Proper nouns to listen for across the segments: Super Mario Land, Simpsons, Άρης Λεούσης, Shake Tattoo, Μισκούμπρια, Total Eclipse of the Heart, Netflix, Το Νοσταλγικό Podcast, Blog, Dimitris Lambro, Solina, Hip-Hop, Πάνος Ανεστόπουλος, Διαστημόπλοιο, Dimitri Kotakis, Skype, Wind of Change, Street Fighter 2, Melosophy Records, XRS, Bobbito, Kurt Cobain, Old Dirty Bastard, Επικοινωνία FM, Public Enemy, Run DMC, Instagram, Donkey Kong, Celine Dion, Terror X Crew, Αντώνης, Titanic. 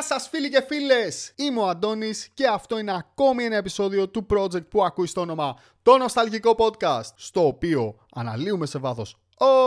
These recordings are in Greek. Γεια σας φίλοι και φίλες, είμαι ο Αντώνης και αυτό είναι ακόμη ένα επεισόδιο του project που ακούει στο όνομα Το Νοσταλγικό Podcast, στο οποίο αναλύουμε σε βάθος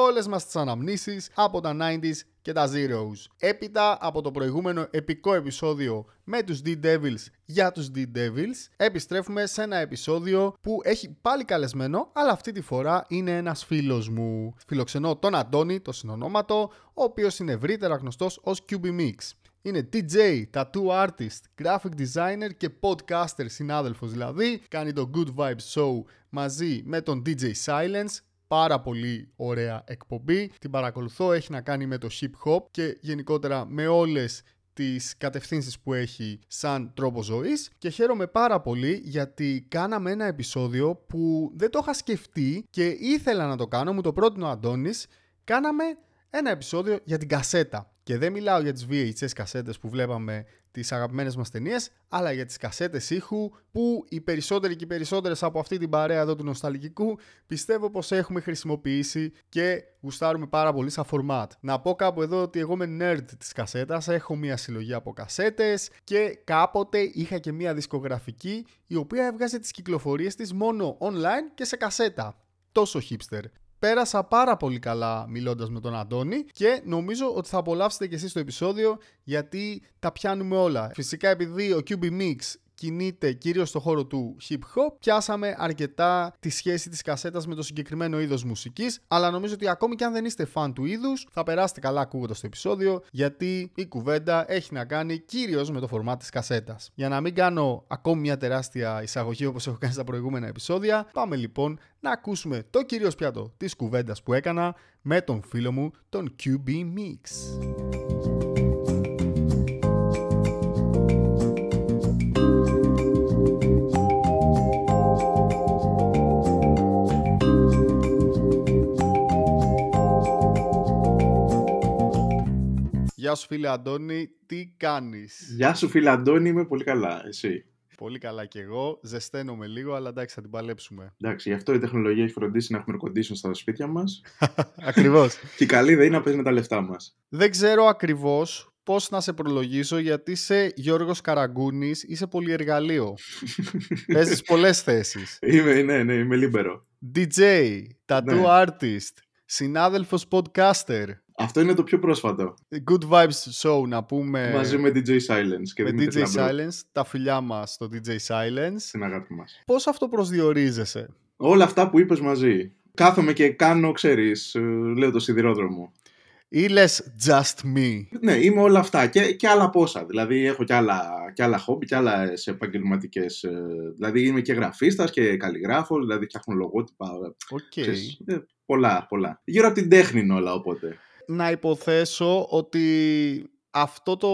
όλες μας τις αναμνήσεις από τα 90s και τα Zeros. Έπειτα από το προηγούμενο επικό επεισόδιο με τους D-Devils για τους D-Devils, επιστρέφουμε σε ένα επεισόδιο που έχει πάλι καλεσμένο, αλλά αυτή τη φορά είναι ένας φίλος μου. Φιλοξενώ τον Αντώνη, το συνονόματο, ο οποίος είναι ευρύτερα γνωστός ως Q.B. Mix. Είναι DJ, tattoo artist, graphic designer και podcaster, συνάδελφος δηλαδή. Κάνει το Good Vybez Show μαζί με τον DJ Silence. Πάρα πολύ ωραία εκπομπή. Την παρακολουθώ, έχει να κάνει με το hip-hop και γενικότερα με όλες τις κατευθύνσεις που έχει σαν τρόπο ζωής. Και χαίρομαι πάρα πολύ γιατί κάναμε ένα επεισόδιο που δεν το είχα σκεφτεί και ήθελα να το κάνω, μου το πρότεινε ο Αντώνης. Κάναμε ένα επεισόδιο για την κασέτα. Και δεν μιλάω για τις VHS κασέτες που βλέπαμε τις αγαπημένες μας ταινίες, αλλά για τις κασέτες ήχου που οι περισσότεροι και οι περισσότερες από αυτή την παρέα εδώ του νοσταλγικού πιστεύω πως έχουμε χρησιμοποιήσει και γουστάρουμε πάρα πολύ σαν format. Να πω κάπου εδώ ότι εγώ είμαι nerd της κασέτας, έχω μια συλλογή από κασέτες και κάποτε είχα και μια δισκογραφική η οποία έβγαζε τις κυκλοφορίες της μόνο online και σε κασέτα. Τόσο hipster. Πέρασα πάρα πολύ καλά μιλώντας με τον Αντώνη και νομίζω ότι θα απολαύσετε και εσείς το επεισόδιο γιατί τα πιάνουμε όλα. Φυσικά επειδή ο Q.B. Mix κινείται κυρίως στον χώρο του hip-hop, πιάσαμε αρκετά τη σχέση της κασέτας με το συγκεκριμένο είδος μουσικής, αλλά νομίζω ότι ακόμη και αν δεν είστε φαν του είδους θα περάσετε καλά ακούγοντας το επεισόδιο γιατί η κουβέντα έχει να κάνει κυρίως με το φορμάτ της κασέτας. Για να μην κάνω ακόμη μια τεράστια εισαγωγή όπως έχω κάνει στα προηγούμενα επεισόδια, πάμε λοιπόν να ακούσουμε το κυρίως πιάτο της κουβέντας που έκανα με τον φίλο μου τον Q.B. Mix. Γεια σου φίλε Αντώνη, τι κάνεις? Γεια σου φίλε Αντώνη, είμαι πολύ καλά, εσύ? Πολύ καλά και εγώ, ζεσταίνομαι λίγο, αλλά εντάξει θα την παλέψουμε. Εντάξει, γι' αυτό η τεχνολογία έχει φροντίσει να έχουμε κοντίσιο στα σπίτια μας. Ακριβώς. Και καλή δεν είναι να παίζουμε τα λεφτά μας. Δεν ξέρω ακριβώς πώς να σε προλογίσω, γιατί είσαι Γιώργος Καραγκούνης, είσαι πολυεργαλείο. Παίζεις πολλές θέσεις. Είμαι λίμπερο. DJ, tattoo artist, συνάδελφος podcaster. Αυτό είναι το πιο πρόσφατο. Good Vybez Show να πούμε. Μαζί με DJ Silence. Και με DJ Silence, τα φιλιά μας στο DJ Silence. Στην αγάπη μας. Πώς αυτό προσδιορίζεσαι? Όλα αυτά που είπες μαζί. Κάθομαι και κάνω, ξέρεις, λέω το σιδηρόδρομο. Ή λες just me? Ναι, είμαι όλα αυτά και άλλα πόσα. Δηλαδή έχω και άλλα χόμπι και άλλα επαγγελματικές. Δηλαδή είμαι και γραφίστας και καλλιγράφος. Δηλαδή φτιάχνω λογότυπα. Okay. Ξέρεις, πολλά. Γύρω από την τέχνη είναι όλα, οπότε. Να υποθέσω ότι αυτό το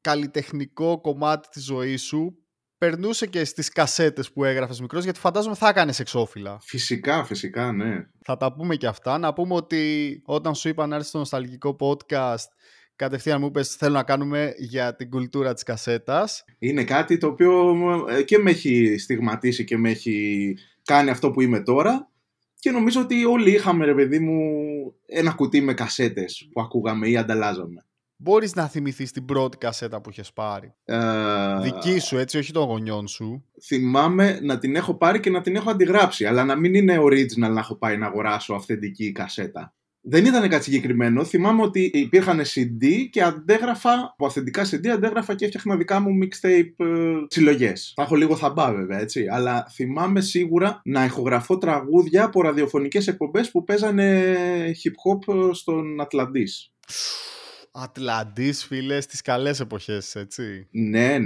καλλιτεχνικό κομμάτι της ζωής σου περνούσε και στις κασέτες που έγραφες μικρός, γιατί φαντάζομαι θα έκανες εξώφυλλα. Φυσικά, ναι. Θα τα πούμε και αυτά. Να πούμε ότι όταν σου είπα να έρθεις στο νοσταλγικό podcast, κατευθείαν μου είπες θέλω να κάνουμε για την κουλτούρα της κασέτας. Είναι κάτι το οποίο και με έχει στιγματίσει και με έχει κάνει αυτό που είμαι τώρα. Και νομίζω ότι όλοι είχαμε, ρε παιδί μου, ένα κουτί με κασέτες που ακούγαμε ή ανταλλάζαμε. Μπορείς να θυμηθείς την πρώτη κασέτα που είχες πάρει? Δική σου, έτσι, όχι των γονιών σου. Θυμάμαι να την έχω πάρει και να την έχω αντιγράψει, αλλά να μην είναι original να έχω πάει να αγοράσω αυθεντική κασέτα. Δεν ήταν κάτι συγκεκριμένο. Θυμάμαι ότι υπήρχαν CD και αντέγραφα, από αυθεντικά CD αντέγραφα και έφτιαχνα δικά μου mixtape συλλογές. Θα έχω λίγο θαμπά βέβαια, έτσι. Αλλά θυμάμαι σίγουρα να ηχογραφώ τραγούδια από ραδιοφωνικές εκπομπές που παίζανε hip-hop στον Atlantis. Atlantis, φίλε, στις καλές εποχές, έτσι. Ναι.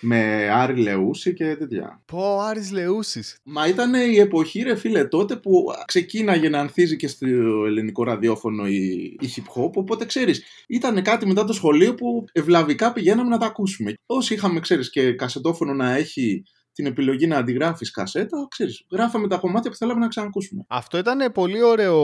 Με Άρη Λεούση και τέτοια. Πω, Άρης Λεούσης. Μα ήταν η εποχή, ρε φίλε, τότε που ξεκίναγε να ανθίζει και στο ελληνικό ραδιόφωνο η hip-hop. Οπότε ξέρεις, ήταν κάτι μετά το σχολείο που ευλαβικά πηγαίναμε να τα ακούσουμε. Όσοι είχαμε, ξέρεις, και κασετόφωνο να έχει την επιλογή να αντιγράφεις κασέτα, ξέρεις, γράφαμε τα κομμάτια που θέλαμε να ξανακούσουμε. Αυτό ήταν πολύ ωραίο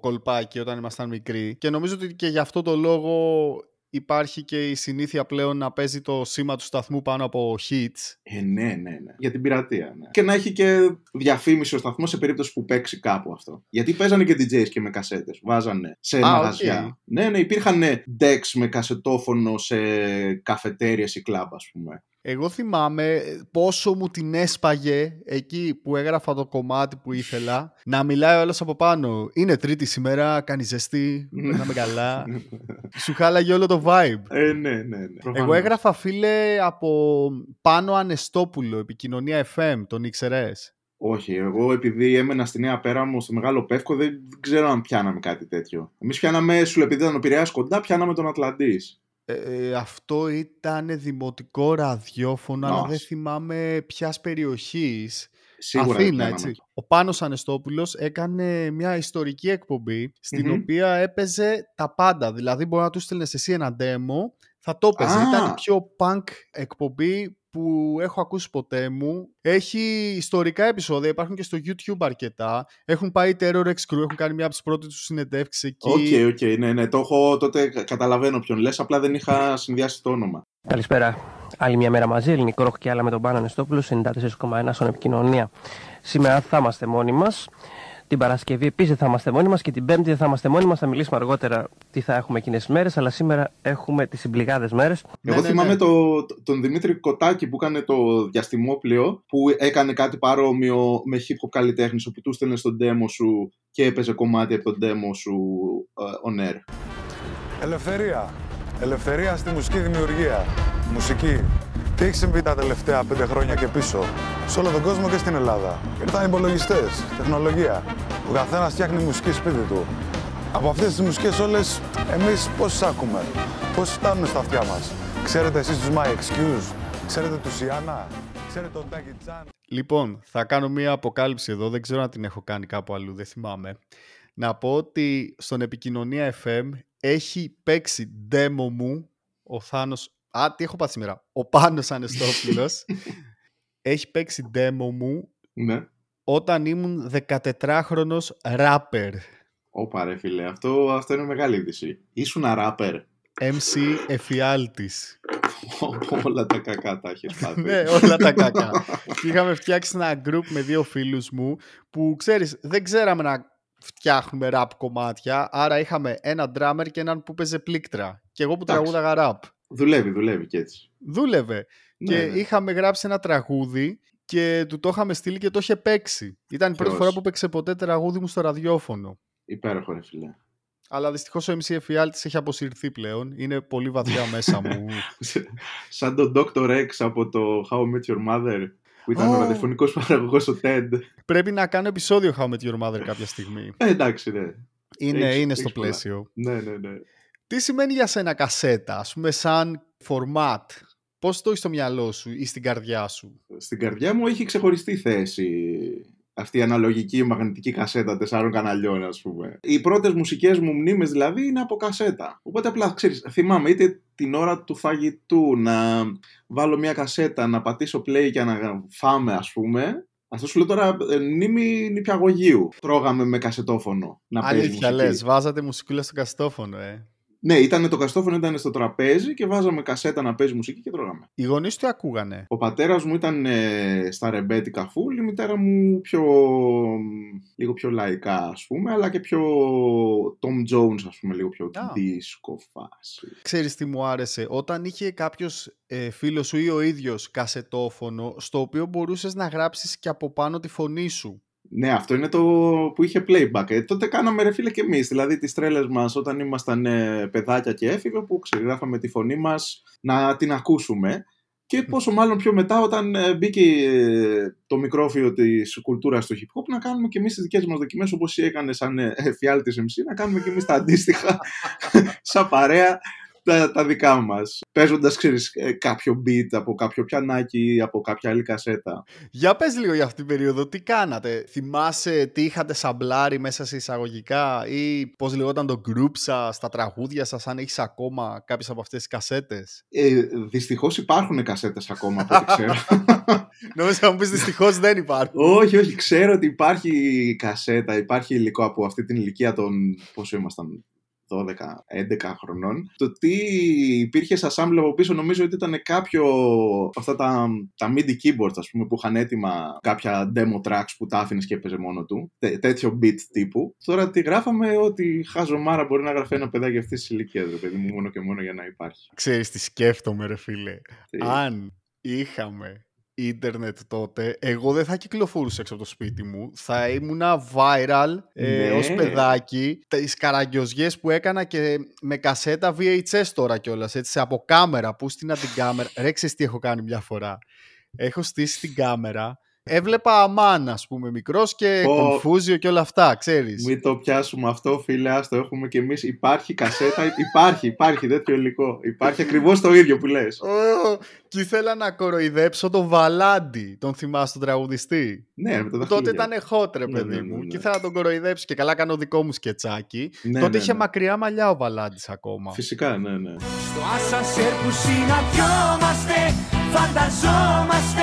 κολπάκι όταν ήμασταν μικροί και νομίζω ότι και γι' αυτό το λόγο υπάρχει και η συνήθεια πλέον να παίζει το σήμα του σταθμού πάνω από hits. Ναι. Για την πειρατεία, ναι. Και να έχει και διαφήμιση ο σταθμός σε περίπτωση που παίξει κάπου αυτό. Γιατί παίζανε και DJs και με κασέτες. Βάζανε σε μαγαζιά. Okay. Ναι, υπήρχαν decks με κασετόφωνο σε καφετέριες ή κλαμπ, ας πούμε. Εγώ θυμάμαι πόσο μου την έσπαγε εκεί που έγραφα το κομμάτι που ήθελα να μιλάει ο άλλος από πάνω. Είναι Τρίτη σήμερα, κάνει ζεστή, να είμαι καλά. Σου χάλαγε όλο το vibe. Ναι. Εγώ έγραφα, φίλε, από Πάνο Ανεστόπουλο, Επικοινωνία FM, τον XRS. Όχι, εγώ επειδή έμενα στη Νέα Πέρα μου, στο Μεγάλο Πεύκο, δεν ξέρω αν πιάναμε κάτι τέτοιο. Εμείς πιάναμε, σου λέει, επειδή ήταν ο Πειραιάς κοντά, πιάναμε τον Atlantis. Αυτό ήταν δημοτικό ραδιόφωνο, αλλά δεν θυμάμαι ποιας περιοχής. Σίγουρα Αθήνα, έτσι. Ο Πάνος Ανεστόπουλος έκανε μια ιστορική εκπομπή στην οποία έπαιζε τα πάντα. Δηλαδή μπορεί να του στέλνες εσύ ένα demo, θα το έπαιζε. Ήταν η πιο punk εκπομπή που έχω ακούσει ποτέ μου. Έχει ιστορικά επεισόδια, υπάρχουν και στο YouTube αρκετά. Έχουν πάει Terror X Crew, έχουν κάνει μια από τις πρώτες τους συνεντεύξεις εκεί. Οκ, ναι, το έχω, τότε καταλαβαίνω ποιον λες, απλά δεν είχα συνδυάσει το όνομα. Καλησπέρα. Άλλη μια μέρα μαζί, ελληνικό ροκ και άλλα με τον Πάνο Ανεστόπουλο, 94,1 στον Επικοινωνία. Σήμερα θα είμαστε μόνοι μας. Την Παρασκευή επίσης θα είμαστε μόνοι μας και την Πέμπτη θα είμαστε μόνοι μας. Θα μιλήσουμε αργότερα τι θα έχουμε εκείνες τις μέρες, αλλά σήμερα έχουμε τις συμπληγάδες μέρες. Εγώ θυμάμαι τον Δημήτρη Κοτάκη που έκανε το Διαστημόπλοιο, που έκανε κάτι παρόμοιο με hip-hop καλλιτέχνης, όπου του στέλνες τον demo σου και έπαιζε κομμάτι από τον demo σου on air. Ελευθερία. Ελευθερία στη μουσική δημιουργία. Μουσική. Τι έχει συμβεί τα τελευταία 5 χρόνια και πίσω, σε όλο τον κόσμο και στην Ελλάδα. Ήρθαν υπολογιστές, τεχνολογία, ο καθένας φτιάχνει μουσική σπίτι του. Από αυτές τις μουσικές όλες, εμείς πώς άκουμε, πώς φτάνουν στα αυτιά μας. Ξέρετε εσείς τους My Excuse, ξέρετε τους Ιάννα, ξέρετε τον Τάκη Τζάν. Λοιπόν, θα κάνω μία αποκάλυψη εδώ, δεν ξέρω αν την έχω κάνει κάπου αλλού, δεν θυμάμαι. Να πω ότι στον Επικοινωνία FM έχει παίξει demo μου ο Θάνος. Α, τι έχω πάθει σήμερα. Ο Πάνος Ανεστόπουλος έχει παίξει demo μου όταν ήμουν 14χρονος rapper. Όπα ρε φίλε, αυτό είναι μεγάλη είδηση. Ήσουνα rapper. MC Εφιάλτης. Όλα τα κακά τα έχεις πάθει. Ναι, όλα τα κακά. Είχαμε φτιάξει ένα group με 2 φίλους μου που, ξέρεις, δεν ξέραμε να φτιάχνουμε rap κομμάτια, άρα είχαμε έναν drummer και έναν που παίζε πλήκτρα και εγώ που τραγούδαγα rap. Δουλεύει και έτσι. Δούλευε. Ναι, και είχαμε γράψει ένα τραγούδι και του το είχαμε στείλει και το είχε παίξει. Ήταν η πρώτη φορά που παίξε ποτέ τραγούδι μου στο ραδιόφωνο. Υπέροχο, ρε φίλε. Αλλά δυστυχώς ο MC Εφιάλτης έχει αποσυρθεί πλέον. Είναι πολύ βαθιά μέσα μου. Σαν τον Dr. X από το How I Met Your Mother, που ήταν ο ραδιοφωνικός παραγωγός ο TED. Πρέπει να κάνω επεισόδιο How I Met Your Mother κάποια στιγμή. Εντάξει, ναι. Είναι στο πλαίσιο. Ναι. Τι σημαίνει για σένα κασέτα, ας πούμε, σαν format, πώς το έχεις στο μυαλό σου ή στην καρδιά σου? Στην καρδιά μου έχει ξεχωριστή θέση αυτή η αναλογική μαγνητική κασέτα 4 καναλιών, ας πούμε. Οι πρώτες μουσικές μου μνήμες δηλαδή είναι από κασέτα. Οπότε απλά, ξέρεις, θυμάμαι είτε την ώρα του φαγητού να βάλω μια κασέτα, να πατήσω play και να φάμε, ας πούμε. Αυτό σου λέω τώρα μνήμη νηπιαγωγείου. Τρώγαμε με κασετόφωνο να παίζει μουσική. Αλήθεια λες, βάζατε μουσικούλα στο κασετόφωνο, Ναι, ήταν το κασετόφωνο, ήταν στο τραπέζι και βάζαμε κασέτα να παίζει μουσική και τρώγαμε. Οι γονείς τι ακούγανε? Ο πατέρας μου ήταν στα ρεμπέτικα φουλ, η μητέρα μου λίγο πιο λαϊκά, ας πούμε, αλλά και πιο Tom Jones, ας πούμε, λίγο πιο δίσκο φάση. Ξέρεις τι μου άρεσε? Όταν είχε κάποιος φίλος σου ή ο ίδιος κασετόφωνο, στο οποίο μπορούσες να γράψεις και από πάνω τη φωνή σου. Ναι, αυτό είναι το που είχε playback. Τότε κάναμε, ρε φίλε, και εμείς. Δηλαδή τις τρέλες μας όταν ήμασταν παιδάκια και έφηβοι, που ξεγράφαμε τη φωνή μας να την ακούσουμε. Και πόσο μάλλον πιο μετά, όταν μπήκε το μικρόφυλλο της κουλτούρας του hip hop, να κάνουμε και εμείς τις δικές μας δοκιμές, όπως έκανε σαν Εφιάλτης MC, να κάνουμε και εμείς τα αντίστοιχα, σαν παρέα, τα δικά μας. Παίζοντας, ξέρεις, κάποιο beat από κάποιο πιανάκι, από κάποια άλλη κασέτα. Για πες λίγο για αυτή την περίοδο, τι κάνατε? Θυμάσαι τι είχατε σαμπλάρει μέσα σε εισαγωγικά, ή πώς λεγόταν το group σας, τα τραγούδια σας, αν έχεις ακόμα κάποιες από αυτές τις κασέτες? Δυστυχώς υπάρχουν κασέτες ακόμα, από ό,τι ξέρω. Νομίζω να μου πεις δυστυχώς δεν υπάρχουν. Όχι, ξέρω ότι υπάρχει κασέτα, υπάρχει υλικό από αυτή την ηλικία των πόσο ήμασταν. 12-11 χρονών, το τι υπήρχε σαν sample από πίσω νομίζω ότι ήταν κάποιο αυτά τα MIDI keyboards, ας πούμε, που είχαν έτοιμα κάποια demo tracks που τα άφηνες και έπαιζε μόνο του, τέτοιο beat τύπου. Τώρα τι γράφαμε, ότι χαζομάρα μπορεί να γράφει ένα παιδάκι αυτής της ηλικίας, ρε παιδί μου, μόνο και μόνο για να υπάρχει. Ξέρεις τι σκέφτομαι, ρε φίλε? Αν είχαμε ίντερνετ τότε, εγώ δεν θα κυκλοφορούσα έξω από το σπίτι μου. Θα ήμουνα viral ως παιδάκι. Τις καραγκιοζιές που έκανα και με κασέτα VHS τώρα κιόλας, έτσι, από κάμερα. Πού στείνα την κάμερα? Ρε, ξέρεις τι έχω κάνει μια φορά? Έχω στήσει την κάμερα. Έβλεπα Αμάν, ας πούμε, μικρός και Κομφούζιο και όλα αυτά, ξέρεις. Μην το πιάσουμε αυτό, φίλε, ας το έχουμε κι εμείς. Υπάρχει κασέτα, υπάρχει τέτοιο υλικό. Υπάρχει ακριβώς το ίδιο που λες. Και ήθελα να κοροϊδέψω τον Βαλάντι, τον θυμάσαι τον τραγουδιστή? Ναι, με το τότε ήταν hot, ρε παιδί μου. Και ήθελα να τον κοροϊδέψω και καλά κάνω δικό μου σκετσάκι. Ναι, τότε είχε μακριά μαλλιά ο Βαλάντης ακόμα. Φυσικά, ναι. Στο ασανσέρ που συναντιόμαστε, φανταζόμαστε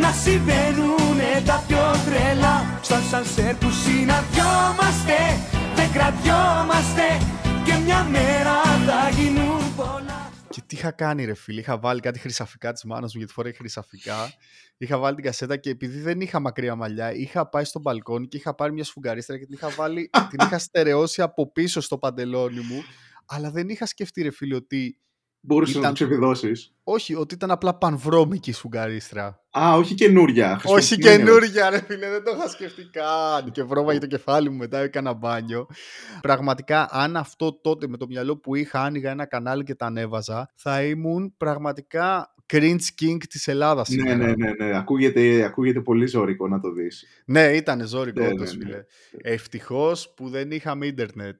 να συμβαίνουνε τα πιο τρελά. Σαν σανσέρ που συναντιόμαστε, δεν κρατιόμαστε και μια μέρα θα γίνουν πολλά. Και τι είχα κάνει, ρε φίλε? Είχα βάλει κάτι χρυσαφικά της μάνας μου, γιατί φοράει χρυσαφικά. Είχα βάλει την κασέτα και επειδή δεν είχα μακριά μαλλιά, είχα πάει στο μπαλκόνι και είχα πάρει μια σφουγγαρίστρα και την είχα στερεώσει από πίσω στο παντελόνι μου. Αλλά δεν είχα σκεφτεί, ρε φίλε, ότι μπορούσε να ξεβιδώσεις. Όχι, ότι ήταν απλά πανβρώμικη σφουγγαρίστρα. Α, όχι καινούρια. Όχι καινούρια, ρε φίλε, δεν το είχα σκεφτεί καν. Και βρώμαγε το κεφάλι μου, μετά έκανα μπάνιο. Πραγματικά, αν αυτό τότε με το μυαλό που είχα άνοιγα ένα κανάλι και τα ανέβαζα, θα ήμουν πραγματικά cringe king της Ελλάδας. Ναι. Ακούγεται πολύ ζώρικο να το δεις. Ναι, ήταν ζώρικο, φίλε. Ευτυχώς που δεν είχαμε ίντερνετ.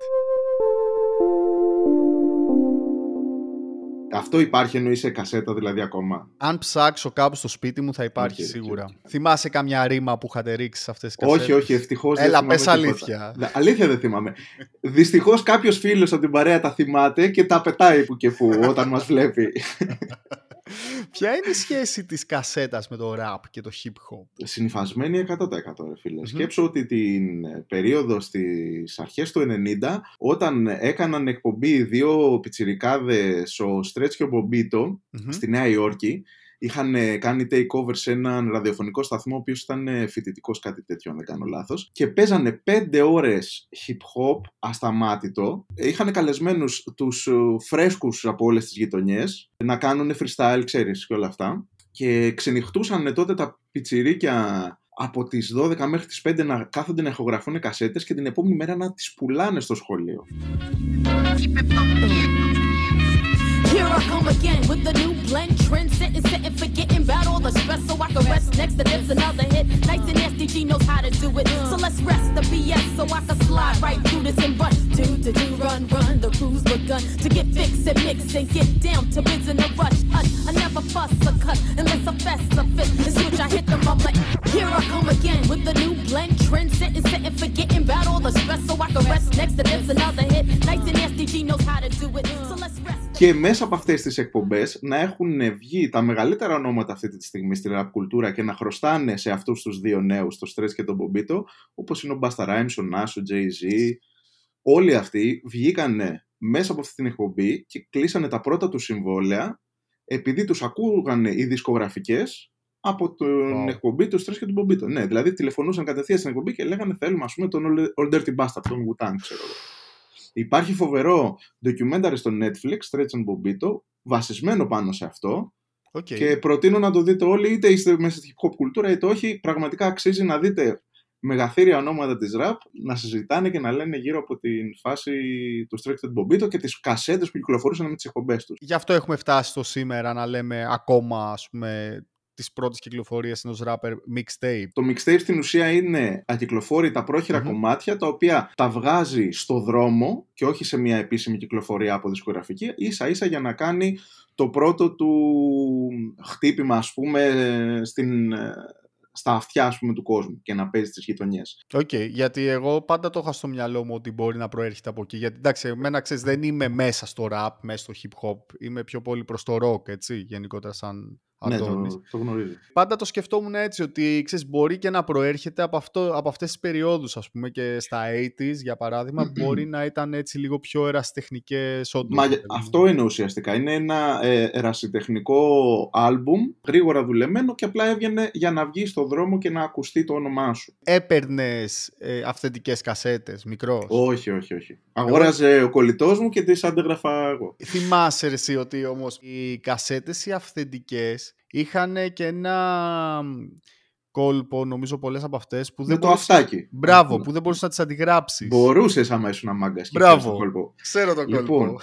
Αυτό υπάρχει, εννοεί σε κασέτα δηλαδή ακόμα? Αν ψάξω κάπου στο σπίτι μου θα υπάρχει σίγουρα. Θυμάσαι καμιά ρήμα που είχατε ρίξει σε αυτές τις κασέτες? Όχι, ευτυχώς. Έλα, πες αλήθεια. Αλήθεια δεν θυμάμαι. Δυστυχώς κάποιος φίλος από την παρέα τα θυμάται και τα πετάει που και που όταν μας βλέπει. Ποια είναι η σχέση της κασέτας με το rap και το hip-hop? Συνυφασμένη 100%, ρε φίλε. Mm-hmm. Σκέψω ότι την περίοδο στις αρχές του 90, όταν έκαναν εκπομπή δύο πιτσιρικάδες, ο Stretch και ο Bobbito, στη Νέα Υόρκη, είχαν κάνει takeover σε έναν ραδιοφωνικό σταθμό, ο οποίος ήταν φοιτητικός, κάτι τέτοιο, αν δεν κάνω λάθος. Και παίζανε 5 ώρες hip-hop ασταμάτητο. Είχαν καλεσμένους τους φρέσκους από όλες τις γειτονιές να κάνουν freestyle, ξέρεις, και όλα αυτά. Και ξενυχτούσαν τότε τα πιτσιρίκια από τις 12 μέχρι τις 5 να κάθονται να ηχογραφούν κασέτες και την επόμενη μέρα να τις πουλάνε στο σχολείο. Here I come again with a new blend trend, sitting, forgetting about all the stress, so I can rest next to this another hit. Nice and nasty, she knows how to do it. So let's rest the BS, so I can slide right through this and run. Do do run. The crew's begun to get fixed and mixed and get down to biz in a rush. I never fuss or cut unless I fess a fist. And switch, I hit them up like here I come again with a new blend trend, sitting, forgetting about all the stress, so I can rest next to this another hit. Nice and nasty, she knows how to do it. So let's rest. Και μέσα από αυτές τις εκπομπές να έχουν βγει τα μεγαλύτερα ονόματα αυτή τη στιγμή στην rap κουλτούρα και να χρωστάνε σε αυτούς τους δύο νέους, το Stretch και τον Bobbito, όπως είναι ο Busta Rhymes, ο Nas, ο Jay-Z. Όλοι αυτοί βγήκανε μέσα από αυτή την εκπομπή και κλείσανε τα πρώτα τους συμβόλαια επειδή τους ακούγανε οι δισκογραφικές από την εκπομπή του Stretch και του Bobbito. Ναι, δηλαδή τηλεφωνούσαν κατευθείαν στην εκπομπή και λέγανε θέλουμε, ας πούμε, τον Old Dirty Bastard, τον Wu-Tang, ξέρω εγώ. Υπάρχει φοβερό ντοκιμένταρι στο Netflix, Stretch and Bobbito, βασισμένο πάνω σε αυτό. Και προτείνω να το δείτε όλοι, είτε είστε μέσα στη hip-hop κουλτούρα είτε όχι. Πραγματικά αξίζει να δείτε μεγαθύρια ονόματα της rap να συζητάνε και να λένε γύρω από την φάση του Stretch and Bobbito και τις κασέτες που κυκλοφορούσαν με τις εκπομπές τους. Γι' αυτό έχουμε φτάσει στο σήμερα να λέμε ακόμα, ας πούμε, της πρώτης κυκλοφορίας ενός rapper mixtape. Το mixtape στην ουσία είναι ακυκλοφόρητα πρόχειρα κομμάτια τα οποία τα βγάζει στο δρόμο και όχι σε μια επίσημη κυκλοφορία από δισκογραφική, ίσα ίσα για να κάνει το πρώτο του χτύπημα, ας πούμε, στα αυτιά, ας πούμε, του κόσμου και να παίζει στις γειτονιές. Γιατί εγώ πάντα το είχα στο μυαλό μου ότι μπορεί να προέρχεται από εκεί. Γιατί εντάξει, εμένα, ξέρεις, δεν είμαι μέσα στο rap, μέσα στο hip hop. Είμαι πιο πολύ προς το rock, έτσι, γενικότερα σαν Αντώνης. Ναι, το γνωρίζω. Πάντα το σκεφτόμουν έτσι, ότι ξέρεις, μπορεί και να προέρχεται από αυτές τις περιόδους, ας πούμε, και στα 80s, για παράδειγμα, μπορεί να ήταν έτσι λίγο πιο ερασιτεχνικές όντως. Αυτό είναι ουσιαστικά. Είναι ένα ερασιτεχνικό άλμπουμ, γρήγορα δουλεμένο και απλά έβγαινε για να βγει στον δρόμο και να ακουστεί το όνομά σου. Έπαιρνες αυθεντικές κασέτες, μικρός? Όχι. Αγόραζε ο κολλητός μου και τις αντεγραφά εγώ. Θυμάσαι εσύ ότι όμως οι κασέτες οι αυθεντικές είχαν και ένα κόλπο, νομίζω, πολλές από αυτές που δεν μπορούσες... το αυτάκι. Μπράβο, που δεν μπορούσες να τις αντιγράψεις. Μπορούσες άμα ήσουν αμάγκας. Μπράβο, το κόλπο. Ξέρω το κόλπο. Λοιπόν,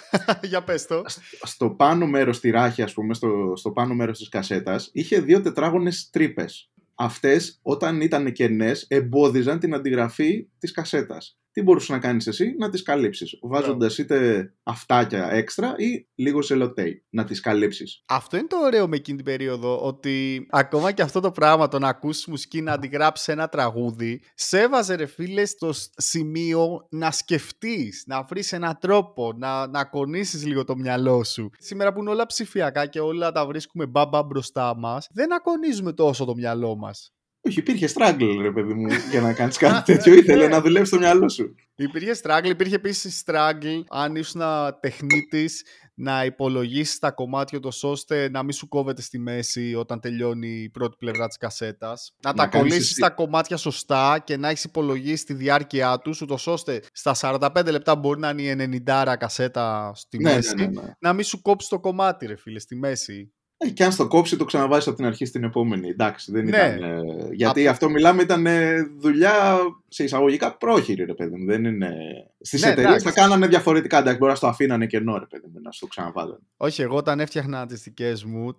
για πες το. Στο πάνω μέρος, στη ράχη, ας πούμε, στο πάνω μέρος της κασέτας, είχε 2 τετράγωνες τρύπες. Αυτές, όταν ήταν κενές, εμπόδιζαν την αντιγραφή της κασέτας. Τι μπορούσε να κάνεις εσύ? Να τις καλύψεις. Βάζοντας είτε αυτάκια έξτρα ή λίγο σελοτέι. Να τις καλύψεις. Αυτό είναι το ωραίο με εκείνη την περίοδο. Ότι ακόμα και αυτό το πράγμα, το να ακούσεις μουσική, να αντιγράψεις ένα τραγούδι, σέβαζε, ρε φίλε, στο σημείο να σκεφτείς, να βρεις έναν τρόπο, να κονίσεις λίγο το μυαλό σου. Σήμερα που είναι όλα ψηφιακά και όλα τα βρίσκουμε μπαμπα μπροστά μας, δεν ακονίζουμε τόσο το μυαλό μας. Όχι, υπήρχε struggle, ρε παιδί μου, για να κάνεις κάτι τέτοιο. Ήθελε να δουλεύεις το μυαλό σου. Υπήρχε struggle, υπήρχε επίσης struggle αν ήσουν τεχνίτης να υπολογίσεις τα κομμάτια τους ώστε να μην σου κόβεται στη μέση όταν τελειώνει η πρώτη πλευρά της κασέτας. Να τα κολλήσεις τα κομμάτια σωστά και να έχεις υπολογίσει τη διάρκειά τους, ούτως ώστε στα 45 λεπτά μπορεί να είναι η 90 κασέτα στη μέση. Ναι. Να μην σου κόψει το κομμάτι, ρε φίλε, στη μέση. Και αν στο κόψει, το ξαναβάζεις από την αρχή στην επόμενη. Εντάξει, δεν ήταν. Γιατί αυτό μιλάμε, ήταν δουλειά σε εισαγωγικά πρόχειρη, ρε παιδί μου. Δεν είναι. Στις εταιρείες θα κάνανε διαφορετικά. Εντάξει, μπορεί να στο αφήνανε κενό, ρε παιδί μου, να στο ξαναβάλανε. Όχι, εγώ όταν έφτιαχνα τις δικές μου,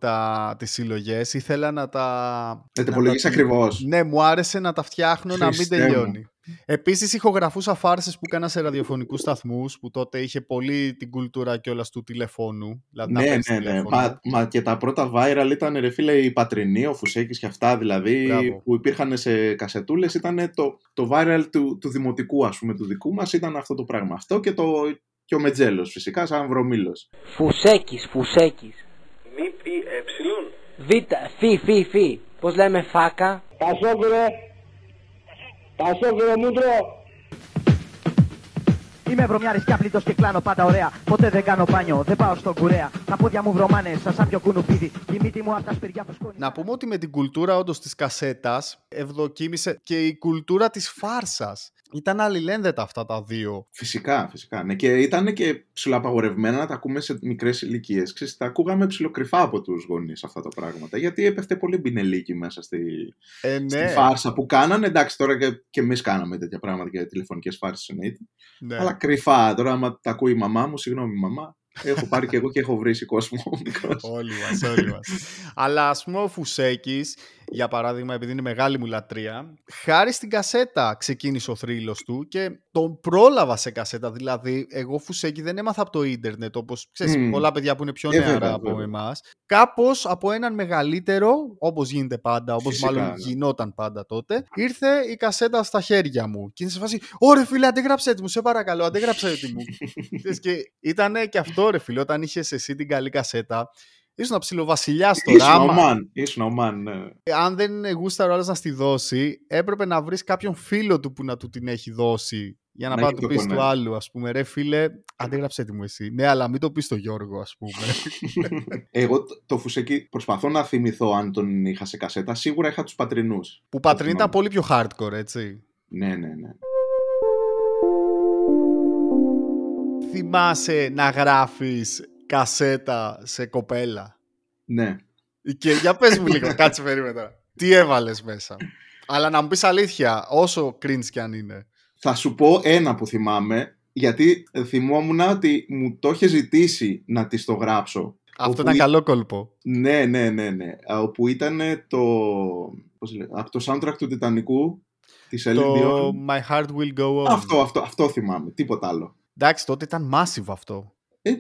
τις συλλογές, ήθελα να τα. Να τυπολογείς ακριβώς. Ναι, μου άρεσε να τα φτιάχνω να μην τελειώνει. Επίσης, ηχογραφούσα φάρσες που έκανα σε ραδιοφωνικούς σταθμούς, που τότε είχε πολύ την κουλτούρα κιόλας του τηλεφώνου. Δηλαδή ναι. Μα και τα πρώτα viral ήταν, ρε φίλε, η Πατρινή, ο Φουσέκης και αυτά, δηλαδή, που υπήρχαν σε κασετούλες. Ήταν το viral του δημοτικού, ας πούμε, του δικού μας, ήταν αυτό το πράγμα. Αυτό και ο Μετζέλος, φυσικά, σαν βρωμήλος. Φουσέκης. Φι. Πώς λέμε, φάκα. Πασό γρομούτρο. Είμαι βρωμιάρης και απλήτος και κλάνω πάντα ωραία. Ποτέ δεν κάνω μπάνιο, δεν πάω στον κουρέα. Τα πόδια μου βρωμάνε, σαν σάπιο κουνουπίδι. Η μύτη μου απ' τα σπηριά φουσκώνει. Να πούμε ότι με την κουλτούρα όντως της κασέτας ευδοκίμησε και η κουλτούρα της φάρσας. Ήταν αλληλένδετα αυτά τα δύο. Φυσικά. Ναι. Και ήταν και ψιλοαπαγορευμένα να τα ακούμε σε μικρές ηλικίες. Τα ακούγαμε ψιλοκρυφά από τους γονείς αυτά τα πράγματα. Γιατί έπεφτε πολύ μπινελίκι μέσα στη φάρσα που κάνανε. Εντάξει, τώρα και εμείς κάναμε τέτοια πράγματα για τηλεφωνικές φάρσες, εννοείται. Ναι. Αλλά κρυφά. Τώρα, άμα τα ακούει η μαμά μου, συγγνώμη, μαμά. Έχω πάρει και εγώ και έχω βρήσει κόσμο. Όλοι μας. Αλλά ας πούμε ο Φουσέκης, για παράδειγμα, επειδή είναι μεγάλη μου λατρεία, χάρη στην κασέτα ξεκίνησε ο θρύλος του και τον πρόλαβα σε κασέτα. Δηλαδή, εγώ Φουσέκη δεν έμαθα από το ίντερνετ, όπως ξέρεις, πολλά παιδιά που είναι πιο νεαρά από εμάς. Κάπως από έναν μεγαλύτερο, όπως γίνεται πάντα, όπως μάλλον γινόταν πάντα τότε, ήρθε η κασέτα στα χέρια μου. Και είναι σε φάση, ωρε φίλε, αντέγραψέ τη μου, σε παρακαλώ, αντέγραψέ τη μου. Και ήταν και αυτό, ρε φίλε, όταν είχες εσύ την καλή κασέτα. Ήσουν ψιλοβασιλιάς τώρα. Ήσουν ο μαν, ναι. Αν δεν γούσταρε ο άλλος να στη δώσει, έπρεπε να βρεις κάποιον φίλο του που να του την έχει δώσει. Για να πάει να του πεις του άλλου, ας πούμε, ρε φίλε, αντέγραψέ τη μου εσύ. Ναι, αλλά μην το πεις στο Γιώργο, ας πούμε. Εγώ το Φουσέκι προσπαθώ να θυμηθώ αν τον είχα σε κασέτα. Σίγουρα είχα τους Πατρινούς. Που Πατρινή ήταν πολύ πιο hardcore, έτσι. Ναι. Θυμάσαι να γράφεις κασέτα σε κοπέλα? Ναι. Και για πες μου λίγο, κάτσε περίμενα. Τι έβαλες μέσα? Αλλά να μου πεις αλήθεια, όσο cringe κι αν είναι. Θα σου πω ένα που θυμάμαι, γιατί θυμόμουν ότι μου το είχε ζητήσει να της το γράψω. Αυτό ήταν καλό κόλπο. Ναι. Όπου ήταν από το soundtrack του Τιτανικού, της Celine Dion. Το My Heart Will Go On. Αυτό θυμάμαι, τίποτα άλλο. Εντάξει, τότε ήταν massive αυτό.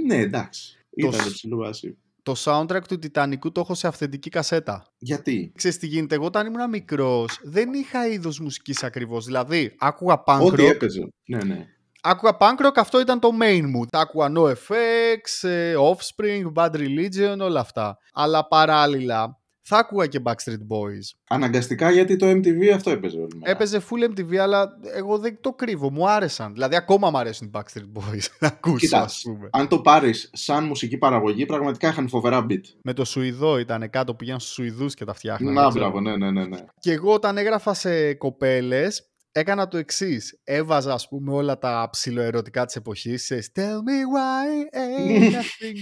Ναι, εντάξει. Ήταν ψηλό βάση. Το soundtrack του Τιτανικού το έχω σε αυθεντική κασέτα. Γιατί? Ξέρεις τι γίνεται? Εγώ όταν ήμουν μικρός δεν είχα είδος μουσικής ακριβώς. Δηλαδή, άκουγα punk rock. Ό,τι έπαιζε. Ναι. Άκουγα punk rock, αυτό ήταν το main μου. Τα άκουγα No FX, Offspring, Bad Religion, όλα αυτά. Αλλά παράλληλα, θα άκουγα και Backstreet Boys. Αναγκαστικά, γιατί το MTV αυτό έπαιζε όλη μέρα. Έπαιζε full MTV, αλλά εγώ δεν το κρύβω. Μου άρεσαν. Δηλαδή, ακόμα μου αρέσουν οι Backstreet Boys. Να ακούσεις, ας πούμε. Αν το πάρεις σαν μουσική παραγωγή, πραγματικά είχαν φοβερά beat. Με το Σουηδό ήταν κάτω, πηγαίνουν στους Σουηδούς και τα φτιάχναν. Να, μπράβο, ναι. Και εγώ όταν έγραφα σε κοπέλες, έκανα το εξής. Έβαζα, ας πούμε, όλα τα ψιλοερωτικά της εποχής. Tell me why ain't nothing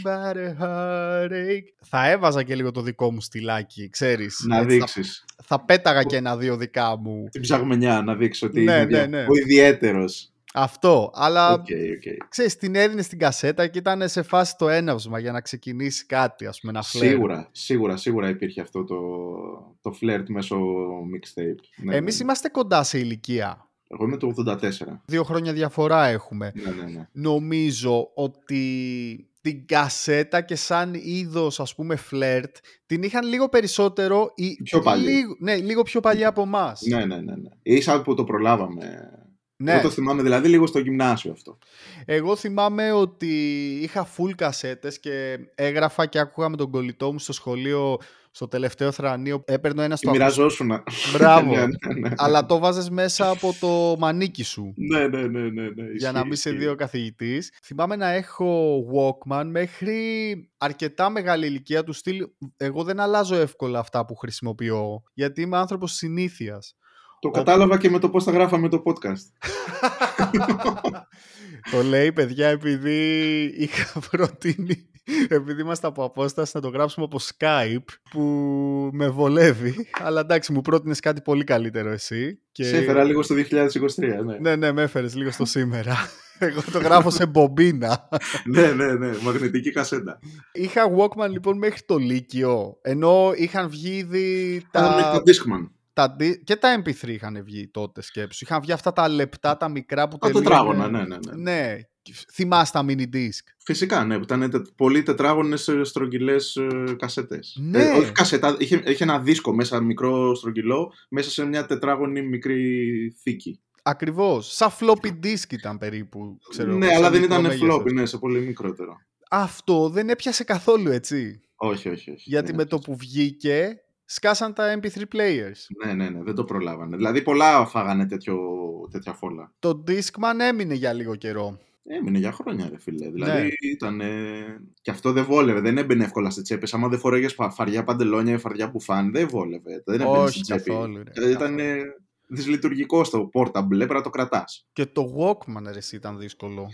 but a heartache. Θα έβαζα και λίγο το δικό μου στυλάκι, ξέρεις. Να δείξεις. Θα πέταγα και ένα-δύο δικά μου. Την ψαγμενιά, να δείξω ότι ναι, είναι ναι. Ο ιδιαίτερος. Αυτό, αλλά ξέρεις, την έδινε στην κασέτα και ήταν σε φάση το έναυσμα για να ξεκινήσει κάτι, ας πούμε, ένα φλερτ. Σίγουρα υπήρχε αυτό το φλερτ μέσω mixtape. Ναι, εμείς είμαστε κοντά σε ηλικία. Εγώ είμαι το 84. 2 χρόνια διαφορά έχουμε. Ναι. Νομίζω ότι την κασέτα και σαν είδος, ας πούμε, φλερτ, την είχαν λίγο περισσότερο ή λίγο πιο παλιά από εμάς. Ναι. Ίσα που το προλάβαμε. Ναι. Εγώ το θυμάμαι δηλαδή λίγο στο γυμνάσιο αυτό. Εγώ θυμάμαι ότι είχα full κασέτες και έγραφα και άκουγα με τον κολλητό μου στο σχολείο, στο τελευταίο θρανείο. Έπαιρνε ένα στο. Και μοιραζόσουνα. Μπράβο. Ναι. Αλλά το βάζες μέσα από το μανίκι σου. Ναι. Για να μην είσαι δύο καθηγητής. Θυμάμαι να έχω Walkman μέχρι αρκετά μεγάλη ηλικία του στυλ. Εγώ δεν αλλάζω εύκολα αυτά που χρησιμοποιώ, γιατί είμαι άνθρωπος συνήθειας. Το κατάλαβα και με το πώς θα γράφαμε το podcast. Το λέει, παιδιά, επειδή είμαστε από απόσταση, να το γράψουμε από Skype, που με βολεύει. Αλλά εντάξει, μου πρότεινες κάτι πολύ καλύτερο εσύ. Και... σε έφερα λίγο στο 2023. Ναι, με έφερες λίγο στο σήμερα. Εγώ το γράφω σε μπομπίνα. Ναι, μαγνητική κασέτα. Είχα Walkman λοιπόν μέχρι το Λύκειο, ενώ είχαν βγει ήδη τα Discman. Και τα MP3 είχαν βγει τότε, σκέψου. Είχαν βγει αυτά τα λεπτά, τα μικρά που τελείωνε. Τετράγωνα, ναι. Θυμάσαι τα mini disc. Φυσικά, ναι. Ήταν πολύ τετράγωνες στρογγυλές κασέτες. Ναι. Όχι κασέτα, είχε ένα δίσκο μέσα, μικρό στρογγυλό, μέσα σε μια τετράγωνη μικρή θήκη. Ακριβώς. Σαν floppy disk ήταν περίπου. Ξέρω, ναι, αλλά δεν ήταν floppy, ναι, σε πολύ μικρότερο. Αυτό δεν έπιασε καθόλου, έτσι. Όχι. Γιατί ναι, με το που βγήκε. Σκάσαν τα MP3 players. Ναι, δεν το προλάβανε. Δηλαδή πολλά φάγανε τέτοια φόλα. Το Discman έμεινε για λίγο καιρό. Έμεινε για χρόνια, ρε φίλε. Δηλαδή ήταν. Και αυτό δεν βόλευε. Δεν έμπαινε εύκολα στι τσέπε. Άμα δεν φορέγες φαριά παντελόνια ή φαριά πουφάν, δεν βόλευε. Δεν έμπαινε στην τσέπη. Καθόλου, ρε, ήταν δυσλειτουργικό στο portable. Έπρεπε να το κρατάς. Και το Walkman, ρε, ήταν δύσκολο.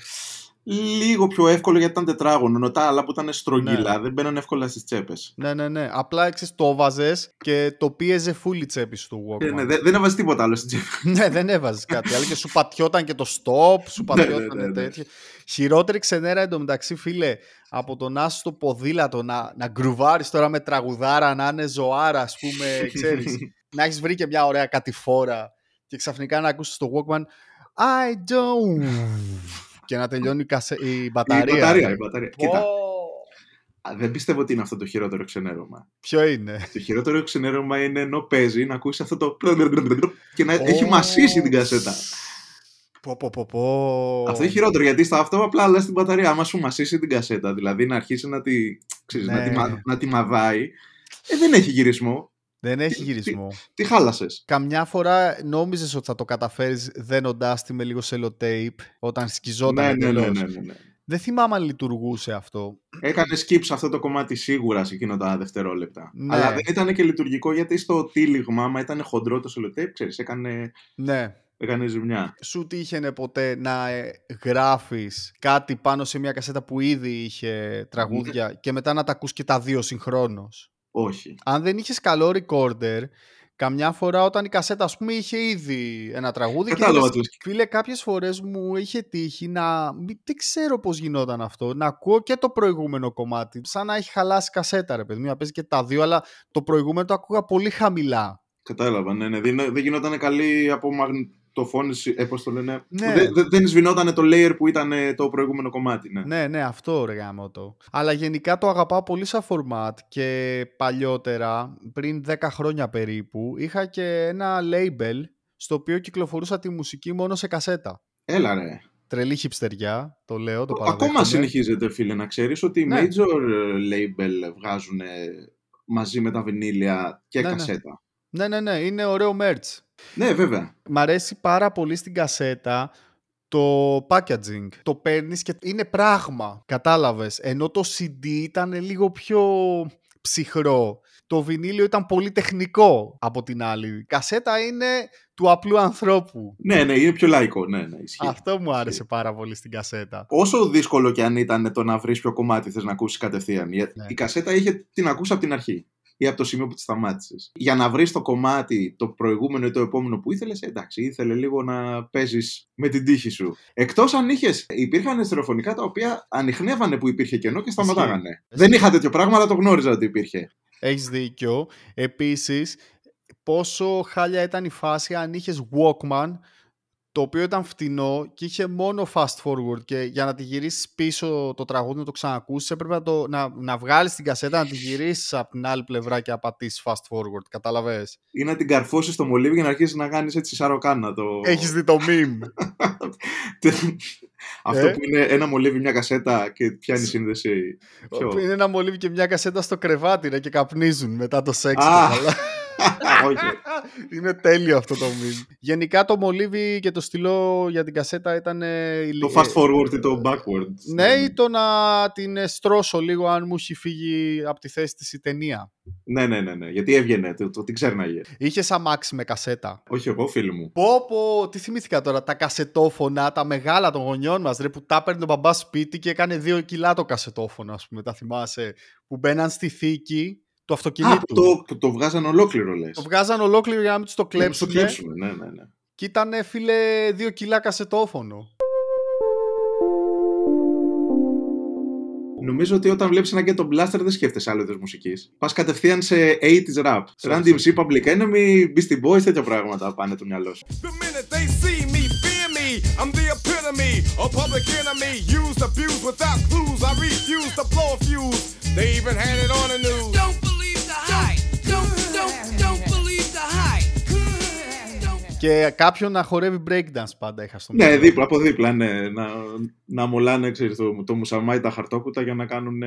Λίγο πιο εύκολο γιατί ήταν τετράγωνο. Τα άλλα που ήταν στρογγύλα δεν μπαίνουν εύκολα στις τσέπες. Ναι. Απλά έξι το βάζες και το πίεζε φούλη τσέπη του Walkman. Δεν έβαζε τίποτα άλλο στην τσέπη. Ναι, δεν έβαζε κάτι άλλο. Και σου πατιόταν και το stop, σου πατιόταν τέτοια. Χειρότερη ξενέρα εντωμεταξύ, φίλε, από το να στο ποδήλατο να γκρουβάρεις τώρα με τραγουδάρα, να είναι ζωάρα, ας πούμε, ξέρεις. Να έχεις βρει και μια ωραία κατηφόρα και ξαφνικά να ακούσεις το Walkman. I don't. Και να τελειώνει η μπαταρία. Η μπαταρία. Κοίτα. Δεν πιστεύω ότι είναι αυτό το χειρότερο ξενέρωμα. Ποιο είναι? Το χειρότερο ξενέρωμα είναι ενώ παίζει να ακούσει αυτό το. Και να έχει μασίσει την κασέτα. Αυτό είναι χειρότερο γιατί στα αυτό απλά λες την μπαταρία. Άμα σου μασίσει την κασέτα, δηλαδή να αρχίσει να τη μαδάει, δεν έχει γυρισμό. Δεν έχει γυρισμό. Τι χάλασες. Καμιά φορά νόμιζες ότι θα το καταφέρεις δένοντάς τη με λίγο σελοτέιπ όταν σκιζόταν. Ναι. Δεν θυμάμαι αν λειτουργούσε αυτό. Έκανε skip σε αυτό το κομμάτι σίγουρα σε εκείνο τα δευτερόλεπτα. Ναι. Αλλά δεν ήταν και λειτουργικό γιατί στο τύλιγμα, άμα ήταν χοντρό το σελοτέιπ, ξέρεις, έκανε. Ναι. Έκανε ζημιά. Σου τύχαινε ποτέ να γράφεις κάτι πάνω σε μια κασέτα που ήδη είχε τραγούδια και μετά να τα ακούς και τα δύο συγχρόνως? Όχι. Αν δεν είχες καλό recorder, καμιά φορά όταν η κασέτα, ας πούμε, είχε ήδη ένα τραγούδι. Κατάλαβα. Φίλε, κάποιες φορές μου είχε τύχει να. Δεν ξέρω πώς γινόταν αυτό. Να ακούω και το προηγούμενο κομμάτι. Σαν να έχει χαλάσει κασέτα, ρε παιδί μου. Να παίζει και τα δύο, αλλά το προηγούμενο το ακούγα πολύ χαμηλά. Κατάλαβα. Ναι. Δεν γινόταν καλή από μαγνητοφώνηση. Πώς το λένε. Ναι. Δεν σβηνόταν το layer που ήταν το προηγούμενο κομμάτι. Ναι, αυτό ρε γάμο το. Αλλά γενικά το αγαπάω πολύ σαν format και παλιότερα, πριν 10 χρόνια περίπου, είχα και ένα label στο οποίο κυκλοφορούσα τη μουσική μόνο σε κασέτα. Έλα ρε. Τρελή χιψτεριά, το λέω, το παραδέχομαι. Ακόμα συνεχίζεται, φίλε, να ξέρεις ότι οι major label βγάζουν μαζί με τα βινίλια και ναι, κασέτα. Ναι, ναι, ναι, είναι ωραίο merch. Ναι, βέβαια. Μ' αρέσει πάρα πολύ στην κασέτα το packaging. Το παίρνεις και είναι πράγμα, κατάλαβες. Ενώ το CD ήταν λίγο πιο ψυχρό. Το βινίλιο ήταν πολύ τεχνικό από την άλλη. Κασέτα είναι του απλού ανθρώπου. Ναι, ναι, είναι πιο λαϊκό. Ναι, ναι, αυτό μου άρεσε πάρα πολύ στην κασέτα. Όσο δύσκολο και αν ήταν το να βρεις ποιο κομμάτι θες να ακούσεις κατευθείαν. Ναι. Η κασέτα είχε την ακούσει από την αρχή ή από το σημείο που τη σταμάτησες. Για να βρεις το κομμάτι, το προηγούμενο ή το επόμενο που ήθελες, εντάξει, ήθελε λίγο να παίζεις με την τύχη σου. Εκτός αν υπήρχαν στερεοφωνικά τα οποία ανιχνεύανε που υπήρχε κενό και σταματάγανε. Δεν είχα τέτοιο πράγμα, αλλά το γνώριζα ότι υπήρχε. Έχεις δίκιο. Επίσης, πόσο χάλια ήταν η φάση αν είχες Walkman, το οποίο ήταν φτηνό και είχε μόνο fast forward και για να τη γυρίσεις πίσω το τραγούδι να το ξανακούσεις έπρεπε να βγάλεις την κασέτα, να τη γυρίσεις από την άλλη πλευρά και να πατήσεις fast forward, καταλαβες. Ή να την καρφώσεις στο μολύβι για να αρχίσεις να κάνεις έτσι σαροκάνα το... Έχεις δει το meme. Αυτό που είναι ένα μολύβι, μια κασέτα και πιάνει σύνδεση. Είναι ένα μολύβι και μια κασέτα στο κρεβάτι και καπνίζουν μετά το σεξ. Είναι τέλειο αυτό το μήνυμα. Γενικά το μολύβι και το στυλό για την κασέτα ήταν. Το fast forward ή το backward. Ναι, ή το να την στρώσω λίγο αν μου έχει φύγει από τη θέση της η ταινία. Ναι, ναι, ναι. Γιατί έβγαινε, την ξέρναγε. Είχες αμάξι με κασέτα? Όχι, εγώ, φίλοι μου. Πω, τι θυμήθηκα τώρα. Τα κασετόφωνα, τα μεγάλα των γονιών μας. Ρε, που τα έπαιρνε τον μπαμπά σπίτι και έκανε 2 κιλά το κασετόφωνο, ας πούμε. Τα θυμάσαι? Που μπαίναν στη θήκη. Το αυτοκίνητο. Το βγάζαν ολόκληρο, λες. Το βγάζαν ολόκληρο για να μην τους το κλέψουν. Ναι. Και ήταν, φίλε, 2 κιλά κασετόφωνο. Νομίζω ότι όταν βλέπεις ένα Ghetto Blaster δεν σκέφτεσαι άλλο είδος μουσικής. Πας κατευθείαν σε 80's rap. Run DMC, Public Enemy, Beastie Boys, τέτοια πράγματα πάνε το μυαλό σου. I'm the epitome of public enemy, used, abused without clues. I refuse to blow a fuse. They even had it on the news. Don't believe the hype. Don't believe the hype. Και κάποιον να χορεύει breakdance πάντα είχα στο μυαλό. Ναι, δίπλα από δίπλα, ναι. Να μολάνε, ξέρεις, το μουσαμάι, τα χαρτόκουτα για να κάνουν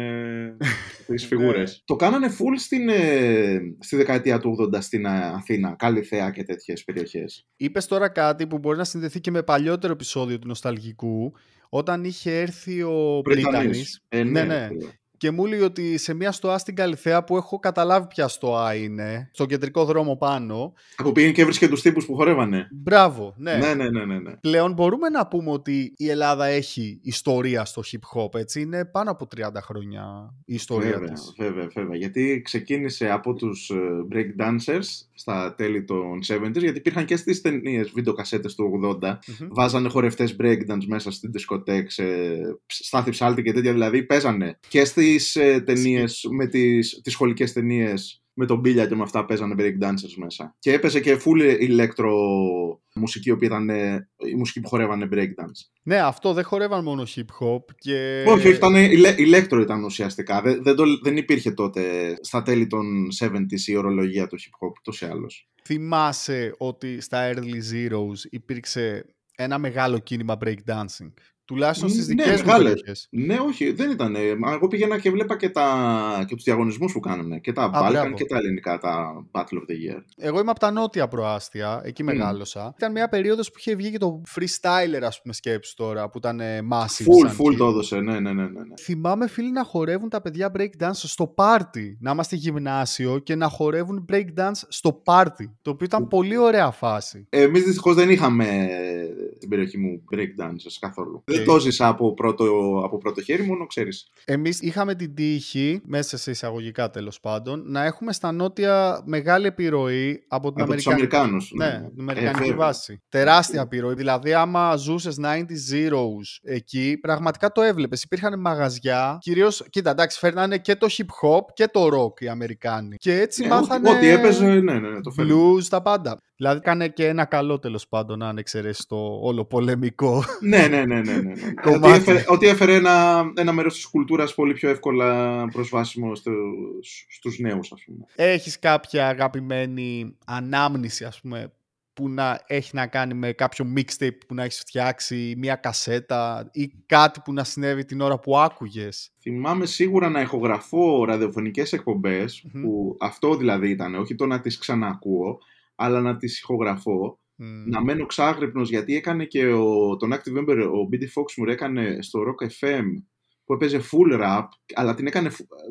τις φιγούρες. Το κάνανε full στη δεκαετία του 80 στην Αθήνα, Καλυθέα και τέτοιες περιοχές. Είπες τώρα κάτι που μπορεί να συνδεθεί και με παλιότερο επεισόδιο του Νοσταλγικού, όταν είχε έρθει ο Πρίτανης. Ναι. Και μου λέει ότι σε μια στοά στην Καλυθέα που έχω καταλάβει ποια στοά είναι, στον κεντρικό δρόμο πάνω. Από πήγαινε και έβρισκε τους τύπους που χορεύανε. Μπράβο, ναι. Ναι. Πλέον μπορούμε να πούμε ότι η Ελλάδα έχει ιστορία στο hip-hop, έτσι. Είναι πάνω από 30 χρόνια η ιστορία της. Βέβαια. Γιατί ξεκίνησε από τους break dancers στα τέλη των 70s, γιατί υπήρχαν και στις ταινίες βιντεοκασέτες του 80. Βάζανε χορευτές breakdance μέσα στην δισκοτέκ, στάθη ψάλτη και τέτοια. Δηλαδή παίζανε και στις ταινίες, με τις σχολικές ταινίες, με τον Μπίλια και με αυτά παίζανε breakdancers μέσα. Και έπαιζε και full electro μουσική, οποία ήταν η μουσική που χορεύανε breakdance. Ναι, αυτό δεν χορεύαν μόνο hip-hop και... Όχι, ήταν electro ήταν ουσιαστικά. Δεν υπήρχε τότε στα τέλη των 70s η ορολογία του hip-hop, τόσο άλλος. Θυμάσαι ότι στα early zeros υπήρξε ένα μεγάλο κίνημα breakdancing. Τουλάχιστον στις δικές μου περιοχές. Ναι, όχι, δεν ήταν. Εγώ πήγαινα και βλέπα και τους διαγωνισμούς που κάνανε. Και τα Balkan και τα ελληνικά, τα Battle of the Year. Εγώ είμαι από τα νότια προάστια, εκεί μεγάλωσα. Ήταν μια περίοδος που είχε βγει και το freestyler, ας πούμε, σκέψου τώρα, που ήταν massive. Full το έδωσε, ναι. Θυμάμαι, φίλοι, να χορεύουν τα παιδιά breakdance στο πάρτι. Να είμαστε γυμνάσιο και να χορεύουν breakdance στο πάρτι. Το οποίο ήταν πολύ ωραία φάση. Εμείς δυστυχώς δεν είχαμε την περιοχή μου breakdancers καθόλου. Okay. Δεν το ζήσα από πρώτο χέρι, μόνο ξέρεις. Εμείς είχαμε την τύχη, μέσα σε εισαγωγικά τέλος πάντων, να έχουμε στα νότια μεγάλη επιρροή από την Αμερικάνους. Ναι, την αμερικανική βάση. Τεράστια επιρροή. Δηλαδή, άμα ζούσες 90 zeros εκεί, πραγματικά το έβλεπες. Υπήρχαν μαγαζιά, κυρίως. Κοίτα, εντάξει, φέρνανε και το hip hop και το rock οι Αμερικάνοι. Και έτσι μάθανε. Ό,τι έπαιζε, το blues, τα πάντα. Δηλαδή, κάνε και ένα καλό τέλος πάντων, αν εξαιρέσει το όλο πολεμικό. Ότι έφερε ένα μέρος της κουλτούρας πολύ πιο εύκολα προσβάσιμο στους νέους, ας πούμε. Έχεις κάποια αγαπημένη ανάμνηση, ας πούμε, που να έχει να κάνει με κάποιο mixtape που να έχεις φτιάξει, μία κασέτα ή κάτι που να συνέβη την ώρα που άκουγες? Θυμάμαι σίγουρα να ηχογραφώ ραδιοφωνικές εκπομπές, mm-hmm. που αυτό δηλαδή ήταν, όχι το να τις ξανακούω, αλλά να τις ηχογραφώ, mm. να μένω ξάγρυπνος, γιατί έκανε και τον Active Member, ο BD Fox μου έκανε στο Rock FM, που έπαιζε full rap, αλλά την έκανε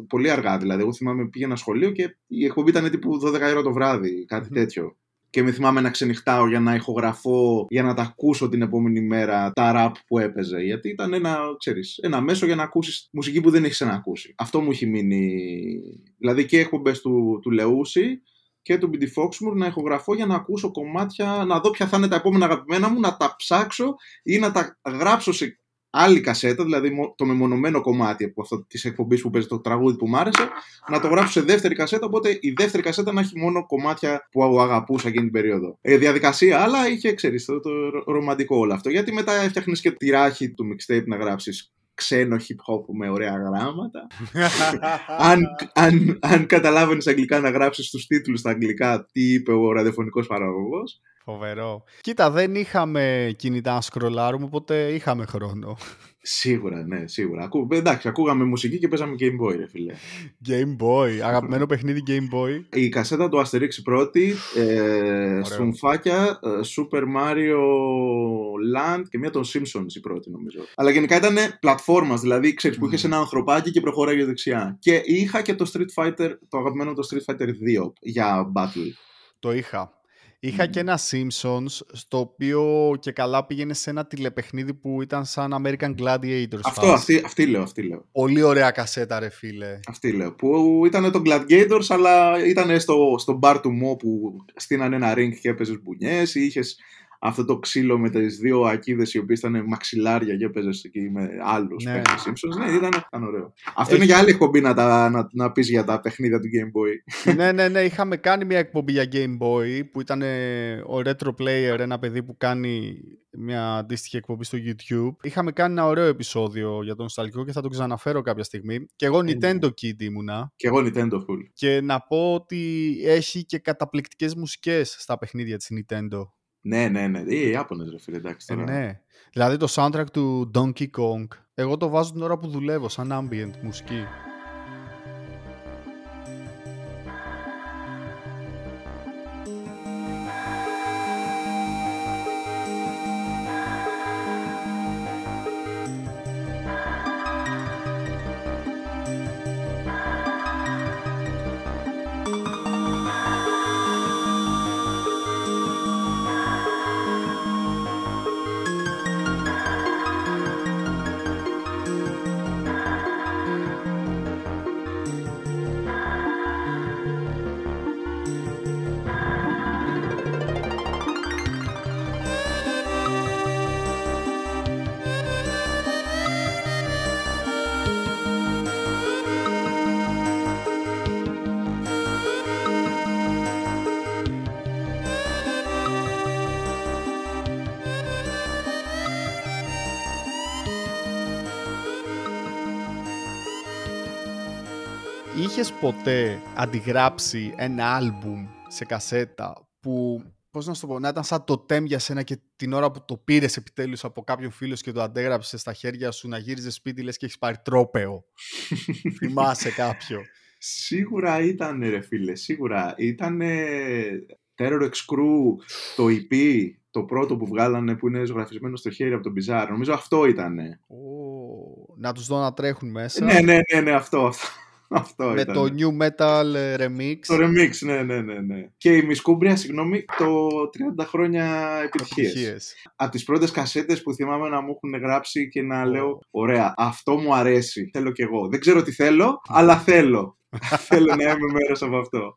πολύ αργά, δηλαδή εγώ θυμάμαι πήγαινα σχολείο και η εκπομπή ήταν τύπου 12 ώρα το βράδυ, κάτι mm-hmm. τέτοιο. Και με θυμάμαι να ξενυχτάω για να ηχογραφώ, για να τα ακούσω την επόμενη μέρα τα ραπ που έπαιζε. Γιατί ήταν ένα μέσο για να ακούσεις μουσική που δεν έχεις ξανακούσει. Αυτό μου έχει μείνει. Δηλαδή και εκπομπές του Λεούση και του BD Foxmoor να ηχογραφώ για να ακούσω κομμάτια, να δω ποια θα είναι τα επόμενα αγαπημένα μου, να τα ψάξω ή να τα γράψω σε άλλη κασέτα, δηλαδή το μεμονωμένο κομμάτι από αυτό της εκπομπής που παίζει, το τραγούδι που μου άρεσε, να το γράψω σε δεύτερη κασέτα, οπότε η δεύτερη κασέτα να έχει μόνο κομμάτια που αγαπούσα εκείνη την περίοδο. Διαδικασία, αλλά είχε το ρομαντικό όλο αυτό, γιατί μετά έφτιαχνες και τη ράχη του mixtape να γράψεις ξένο hip-hop με ωραία γράμματα. αν καταλάβαινες αγγλικά, να γράψεις τους τίτλους στα αγγλικά, τι είπε ο ραδιοφωνικός παραγωγός. Φοβερό. Κοίτα, δεν είχαμε κινητά να σκρολάρουμε, οπότε είχαμε χρόνο. Σίγουρα, ναι, σίγουρα. Εντάξει, ακούγαμε μουσική και παίζαμε Game Boy, ρε φίλε. Game Boy, αγαπημένο παιχνίδι Game Boy. Η κασέτα του Asterix πρώτη, σφουμφάκια, Super Mario Land και μία των Simpsons η πρώτη, νομίζω. Αλλά γενικά ήταν πλατφόρμας, δηλαδή ξέρεις, που είχες ένα ανθρωπάκι και προχώραγε δεξιά. Και είχα και το Street Fighter, το αγαπημένο το Street Fighter 2 για Battle. Το είχα. Είχα και ένα Simpsons, στο οποίο και καλά πήγαινε σε ένα τηλεπαιχνίδι που ήταν σαν American Gladiators. Αυτή λέω. Πολύ ωραία κασέτα, ρε φίλε. Αυτή λέω. Που ήταν το Gladiators, αλλά ήταν στο bar του Mo που στείνανε ένα ring και έπαιζες μπουνιές, ή είχες αυτό το ξύλο με τις δύο ακίδες οι οποίες ήταν μαξιλάρια και έπαιζες εκεί με άλλους, ναι. Παίκτες Simpsons. Ναι, ήταν ωραίο. Αυτό είναι για άλλη εκπομπή να πεις για τα παιχνίδια του Game Boy. Ναι, είχαμε κάνει μια εκπομπή για Game Boy που ήταν ο Retro Player, ένα παιδί που κάνει μια αντίστοιχη εκπομπή στο YouTube. Είχαμε κάνει ένα ωραίο επεισόδιο για τον Νοσταλγικό και θα το ξαναφέρω κάποια στιγμή. Και εγώ Nintendo Kid ήμουνα. Και εγώ Nintendo Full. Και να πω ότι έχει και καταπληκτικές μουσικές στα παιχνίδια της Nintendo. Ναι. Οι Ιάπωνες, ρε φίλε, εντάξει τώρα. Ναι. Δηλαδή το soundtrack του Donkey Kong, εγώ το βάζω την ώρα που δουλεύω, σαν ambient μουσική. Είχες ποτέ αντιγράψει ένα άλμπουμ σε κασέτα που, πώς να σου το πω, να ήταν σαν το τέμ για σένα και την ώρα που το πήρες επιτέλους από κάποιον φίλο και το αντέγραψες στα χέρια σου, να γύριζες σπίτι λες και έχεις πάρει τρόπεο? Θυμάσαι κάποιο? Σίγουρα ήταν, ρε φίλε, σίγουρα ήταν Terror X Crew, το EP, το πρώτο που βγάλανε που είναι ζωγραφισμένο στο χέρι από τον Πιζάρ. Νομίζω αυτό ήτανε. Να τους δω να τρέχουν μέσα. Ναι, αυτό. Με ήταν. Το New Metal Remix. Το Remix, ναι. Και η Μισκούμπρια, συγγνώμη, το 30 χρόνια επιτυχίες. Από τις πρώτες κασέτες που θυμάμαι να μου έχουν γράψει και να λέω, ωραία, αυτό μου αρέσει, θέλω κι εγώ. Δεν ξέρω τι θέλω, αλλά θέλω. Θέλω να είμαι μέρος από αυτό.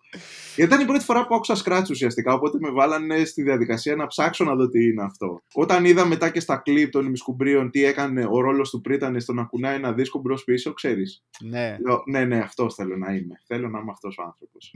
Γιατί ήταν η πρώτη φορά που άκουσα scratch ουσιαστικά, οπότε με βάλανε στη διαδικασία να ψάξω να δω τι είναι αυτό. Όταν είδα μετά και στα κλιπ των ημισκουμπρίων τι έκανε ο ρόλος του Πρίτανε στο να κουνάει ένα δίσκο μπρος πίσω, ξέρεις. Ναι. Λέω, ναι, αυτός θέλω να είμαι. Θέλω να είμαι αυτός ο άνθρωπος.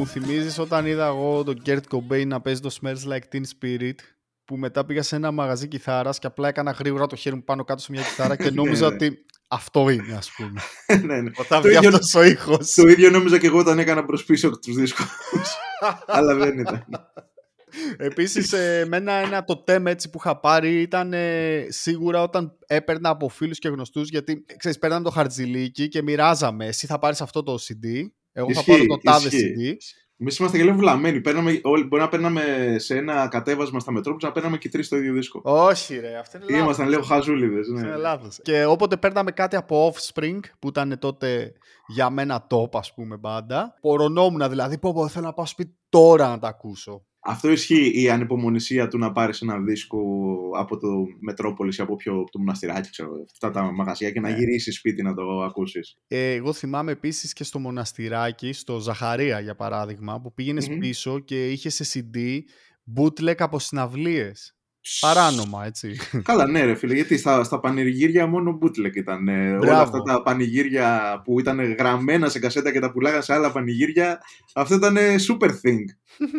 Μου θυμίζεις όταν είδα εγώ τον Kurt Cobain να παίζει το Smells Like Teen Spirit, που μετά πήγα σε ένα μαγαζί κιθάρας και απλά έκανα γρήγορα το χέρι μου πάνω κάτω σε μια κιθάρα και νόμιζα ότι αυτό είναι, ας πούμε. Όταν βγει αυτός ο ήχος. Το ίδιο νόμιζα και εγώ όταν έκανα προσπίσω τους δίσκους. Αλλά δεν ήταν. Επίσης, εμένα το θέμα που είχα πάρει ήταν σίγουρα όταν έπαιρνα από φίλους και γνωστούς, γιατί ξέρεις, παίρναμε το χαρτζιλίκι και μοιράζαμε. Εσύ θα πάρεις αυτό το CD, εγώ θα πάρω το τάδε CD. Εμείς είμαστε και λίγο βλαμμένοι. Μπορεί να παίρναμε σε ένα κατέβασμα στα Μετρόπολη να παίρναμε και τρεις στο ίδιο δίσκο. Όχι, ρε, αυτό είναι λάθος. Ήμασταν λίγο χαζούλιδες. Ναι. Είναι λάθος. Και όποτε παίρναμε κάτι από Offspring, που ήταν τότε για μένα top, ας πούμε, πάντα, πορωνόμουν δηλαδή. Πω, θέλω να πάω σπίτι τώρα να τα ακούσω. Αυτό ισχύει, η ανυπομονησία του να πάρεις ένα δίσκο από το Μετρόπολη ή από το Μοναστηράκι, ξέρω, αυτά τα μαγαζιά, και να γυρίσεις σπίτι να το ακούσεις. Εγώ θυμάμαι επίσης και στο Μοναστηράκι, στο Ζαχαρία για παράδειγμα, που πήγαινες πίσω και είχες σε CD bootleg από συναυλίες. Παράνομα, έτσι. Καλά, ναι, ρε φίλε, γιατί στα πανηγύρια μόνο bootleg ήταν. Όλα αυτά τα πανηγύρια που ήταν γραμμένα σε κασέτα και τα πουλάγα σε άλλα πανηγύρια, αυτό ήταν super thing.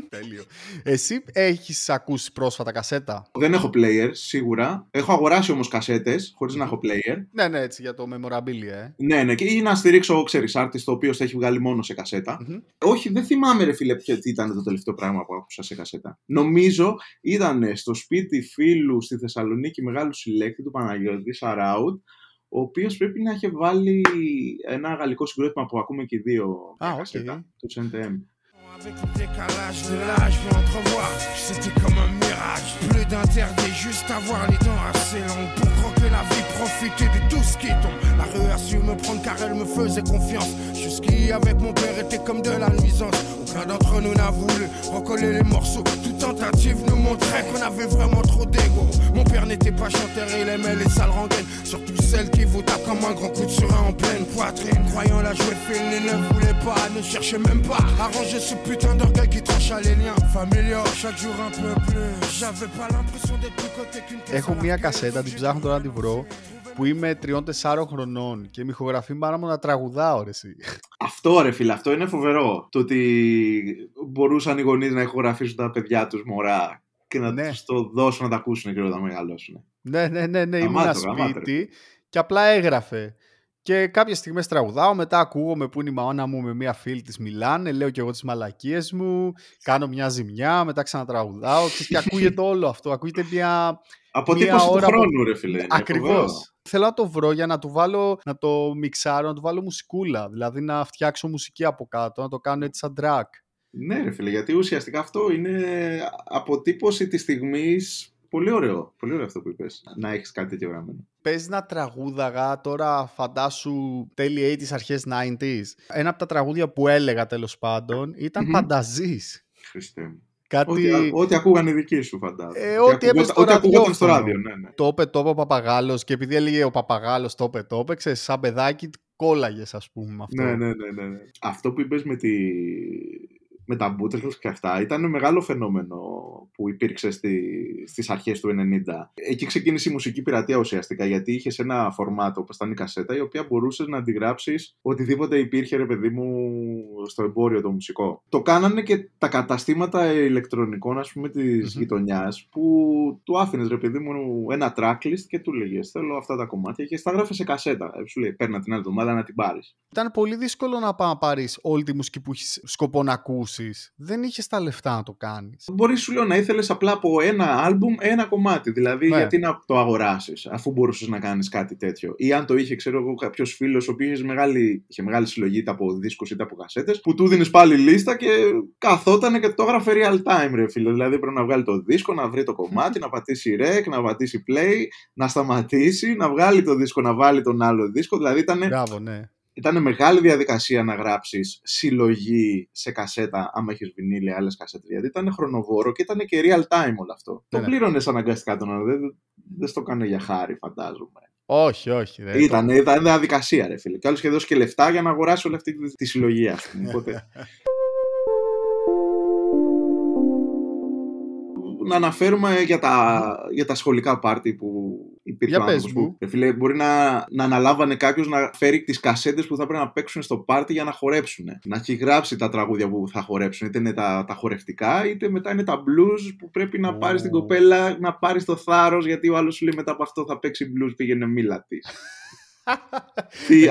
Τέλειο. Εσύ έχεις ακούσει πρόσφατα κασέτα? Δεν έχω player, σίγουρα. Έχω αγοράσει όμως κασέτες, χωρίς να έχω player. Ναι, ναι, έτσι για το memorabilia. Ναι, ή να στηρίξω, ξέρεις, artist, το οποίο θα έχει βγάλει μόνο σε κασέτα. Όχι, δεν θυμάμαι, ρε φίλε, τι ήταν το τελευταίο πράγμα που άκουσα σε κασέτα. Νομίζω ήταν στο σπίτι φίλου στη Θεσσαλονίκη, μεγάλου συλλέκτη του Παναγιώτη Σαράουτ, ο οποίος πρέπει να είχε βάλει ένα γαλλικό συγκρότημα που ακούμε και δύο κασέτα, το CNTM. Avec le décalage de l'âge, je m'entrevois, c'était comme un mirage. Plus d'interdits, juste avoir les dents assez longues pour croquer la vie, profiter de tout ce qui tombe. La rue a su me prendre car elle me faisait confiance. Jusqu'y avec mon père était comme de la nuisance. Aucun d'entre nous n'a voulu recoller les morceaux. Toute tentative nous montrait qu'on avait vraiment trop d'ego. Mon père n'était pas chanteur, il aimait les sales rengaines, surtout celles qui vous tapent comme un grand coup de surin en pleine poitrine. Croyant la jouer fine, il ne voulait pas, ne cherchait même pas à ranger ce putain d'orgueil qui tranche à les liens familiaux. Chaque jour un peu plus, j'avais pas l'impression d'être plus coté qu'une caisse. Έχω μια κασέτα, την ψάχνω τώρα να την βρω, που είμαι 3-4 χρονών και με ηχογραφεί μάνα μου να τραγουδάω, ρε εσύ. Αυτό, ρε φίλε, αυτό είναι φοβερό. Το ότι μπορούσαν οι γονείς να ηχογραφήσουν τα παιδιά τους μωρά και να τους το δώσουν να τα ακούσουν και να τα μεγαλώσουν. Ναι, ήμουν σπίτι και απλά έγραφε. Και κάποιες στιγμές τραγουδάω, μετά ακούγομαι που είναι η μαώνα μου με μία φίλη, της μιλάνε, λέω και εγώ τις μαλακίες μου, κάνω μια ζημιά, μετά ξανατραγουδάω και ακούγεται όλο αυτό, ακούγεται μια... Αποτύπωση του χρόνου, ρε φίλε. Ακριβώς. Θέλω να το βρω για να του βάλω, να το μιξάρω, να του βάλω μουσικούλα, δηλαδή να φτιάξω μουσική από κάτω, να το κάνω έτσι σαν track. Ναι, ρε φίλε, γιατί ουσιαστικά αυτό είναι αποτύπωση της στιγμής. Πολύ ωραίο, πολύ ωραίο αυτό που είπες, να έχεις κάτι τέτοιο γραμμένο. Πες να τραγούδαγα τώρα, φαντάσου, τέλη 80s, αρχές 90s. Ένα από τα τραγούδια που έλεγα τέλος πάντων ήταν Πανταζής. Χριστέ μου. Κάτι... Ό,τι ακούγαν οι δικοί σου, φαντάζομαι. Ό,τι ακούγονταν στο ράδιο. Το είπε το ο Παπαγάλος, και επειδή έλεγε ο Παπαγάλος το είπε το, ξέρεις, σαν παιδάκι κόλλαγες, ας πούμε. Αυτό. Ναι. Αυτό που είπες με τα bootlegs και αυτά ήταν μεγάλο φαινόμενο που υπήρξε στις αρχές του 90. Εκεί ξεκίνησε η μουσική πειρατεία ουσιαστικά, γιατί είχες ένα φορμάτο όπως ήταν η κασέτα, η οποία μπορούσες να αντιγράψεις οτιδήποτε υπήρχε, ρε παιδί μου, στο εμπόριο το μουσικό. Το κάνανε και τα καταστήματα ηλεκτρονικών, ας πούμε, της γειτονιάς, που του άφηνες, ρε παιδί μου, ένα tracklist και του λέγες θέλω αυτά τα κομμάτια και στα γράφες σε κασέτα. Σου λέει παίρνα την άλλη εβδομάδα να την πάρεις. Ήταν πολύ δύσκολο να πάρεις όλη τη μουσική που έχεις σκοπό να ακούσεις. Δεν είχες τα λεφτά να το κάνεις. Μπορείς, σου λέω, να ήθελες απλά από ένα άλμπουμ ένα κομμάτι. Δηλαδή, γιατί να το αγοράσεις, αφού μπορούσες να κάνεις κάτι τέτοιο. Ή αν το είχε, ξέρω εγώ, κάποιος φίλος, ο οποίος είχε μεγάλη συλλογή είτε από δίσκους είτε από κασέτες, που του δίνεις πάλι λίστα και καθότανε και το έγραφε real time, ρε φίλε. Δηλαδή, πρέπει να βγάλει το δίσκο, να βρει το κομμάτι, να πατήσει rec, να πατήσει play, να σταματήσει, να βγάλει το δίσκο, να βάλει τον άλλο δίσκο. Δηλαδή, ήταν. Μπράβο, ναι. Ήταν μεγάλη διαδικασία να γράψεις συλλογή σε κασέτα, άμα έχεις βινίλια, άλλες κασέτες. Γιατί ήταν χρονοβόρο και ήταν και real time όλο αυτό. Το πλήρωνες αναγκαστικά τον άλλο. Δεν το έκανε για χάρη, φαντάζομαι. Όχι. Ήταν διαδικασία, ρε φίλε. Κι άλλος είχε δώσει και λεφτά για να αγοράσει όλη αυτή τη συλλογή, ας πούμε. Οπότε... να αναφέρουμε για τα σχολικά πάρτι που υπήρχε ο άνθρωπος που. Φίλε, μπορεί να αναλάβανε κάποιος να φέρει τις κασέτες που θα πρέπει να παίξουν στο πάρτι για να χορέψουν. Να έχει γράψει τα τραγούδια που θα χορέψουν. Είτε είναι τα χορευτικά, είτε μετά είναι τα blues που πρέπει να πάρεις την κοπέλα, να πάρεις το θάρρος, γιατί ο άλλος σου λέει μετά από αυτό θα παίξει blues, πήγαινε μίλα της.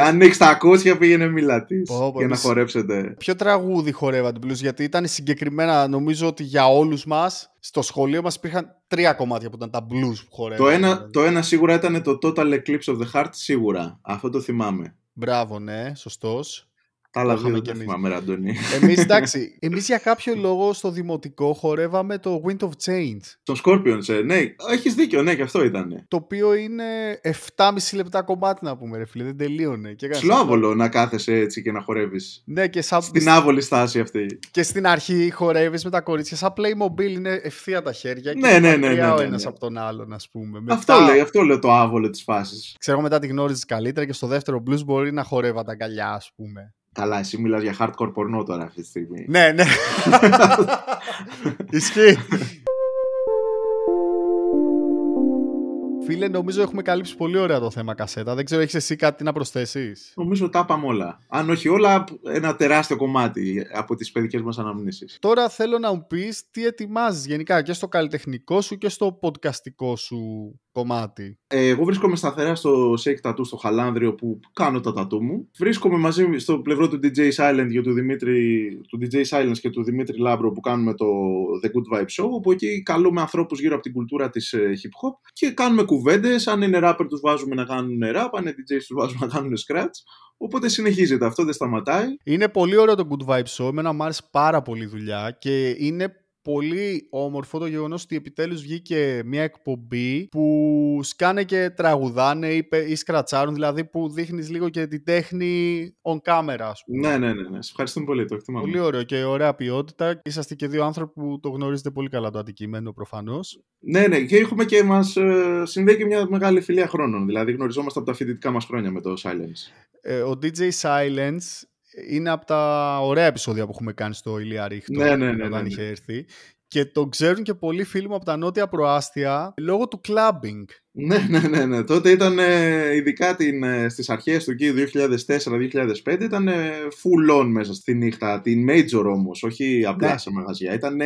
Αν έχεις τα ακούσια, πήγαινε μίλα της για να χορέψετε. Ποιο τραγούδι χορεύατε blues, γιατί ήταν συγκεκριμένα, νομίζω ότι για όλους μας στο σχολείο μας υπήρχαν τρία κομμάτια που ήταν τα blues που χορεύατε. Το ένα σίγουρα ήταν το Total Eclipse of the Heart, σίγουρα. Αυτό το θυμάμαι. Μπράβο, ναι, σωστός. Τα άλλα δεν το θυμάμαι, Αντώνη. Εμείς για κάποιο λόγο στο δημοτικό χορεύαμε το Wind of Change. Το Scorpions, ναι. Έχεις δίκιο, ναι, και αυτό ήταν. Το οποίο είναι 7,5 λεπτά κομμάτι, να πούμε, ρε φίλε. Δεν τελείωνε. Σλόβολο να κάθεσαι έτσι και να χορεύεις. Ναι, και σαν. Στην άβολη στάση αυτή. Και στην αρχή χορεύεις με τα κορίτσια. Σαν Playmobil είναι ευθεία τα χέρια. Και ναι. Ο ένας από τον άλλον, ας πούμε. Αυτό λέει το άβολο της φάσης. Ξέρω, μετά τη γνώριζες καλύτερα και στο δεύτερο blues μπορεί να χορεύατε αγκαλιά, ας πούμε. Καλά, εσύ μιλάς για hardcore πορνό τώρα αυτή τη στιγμή. Ναι. Ισχύει. Φίλε, νομίζω έχουμε καλύψει πολύ ωραία το θέμα κασέτα. Δεν ξέρω, έχεις εσύ κάτι να προσθέσεις? Νομίζω τα είπαμε όλα. Αν όχι όλα, ένα τεράστιο κομμάτι από τις παιδικές μας αναμνήσεις. Τώρα θέλω να μου πεις τι ετοιμάζεις γενικά και στο καλλιτεχνικό σου και στο podcastικό σου κομμάτι. Εγώ βρίσκομαι σταθερά στο Shake Tattoo στο Χαλάνδριο που κάνω τα τατού μου. Βρίσκομαι μαζί στο πλευρό του DJ Silence και του Δημήτρη Λάμπρο που κάνουμε το The Good Vybez Show, όπου εκεί καλούμε ανθρώπους γύρω από την κουλτούρα της hip-hop και κάνουμε κουβέντες. Αν είναι rapper τους βάζουμε να κάνουν rap, αν είναι DJs τους βάζουμε να κάνουν scratch. Οπότε συνεχίζεται, αυτό δεν σταματάει. Είναι πολύ ωραίο το Good Vybez Show, εμένα μου άρεσε πάρα πολύ δουλειά και είναι πολύ όμορφο το γεγονός ότι επιτέλους βγήκε μια εκπομπή που σκάνε και τραγουδάνε ή σκρατσάρουν, δηλαδή που δείχνεις λίγο και την τέχνη on camera, ας πούμε. Ναι. Σε ευχαριστούμε πολύ, το εκτιμάμε. Πολύ ωραίο και ωραία ποιότητα. Είσαστε και δύο άνθρωποι που το γνωρίζετε πολύ καλά το αντικείμενο, προφανώς. Ναι, και έχουμε και μας συνδέει και μια μεγάλη φιλία χρόνων. Δηλαδή γνωριζόμαστε από τα φοιτητικά μας χρόνια με το Silence. Ο DJ Silence είναι από τα ωραία επεισόδια που έχουμε κάνει στο Ηλία Ρίχτο όταν είχε έρθει. Και τον ξέρουν και πολλοί φίλοι μου από τα νότια προάστια λόγω του clubbing. Ναι. Τότε ήταν ειδικά στις αρχές του 2004-2005 ήταν full on μέσα στη νύχτα. Την major όμως, όχι απλά σε μαγαζιά. Ήταν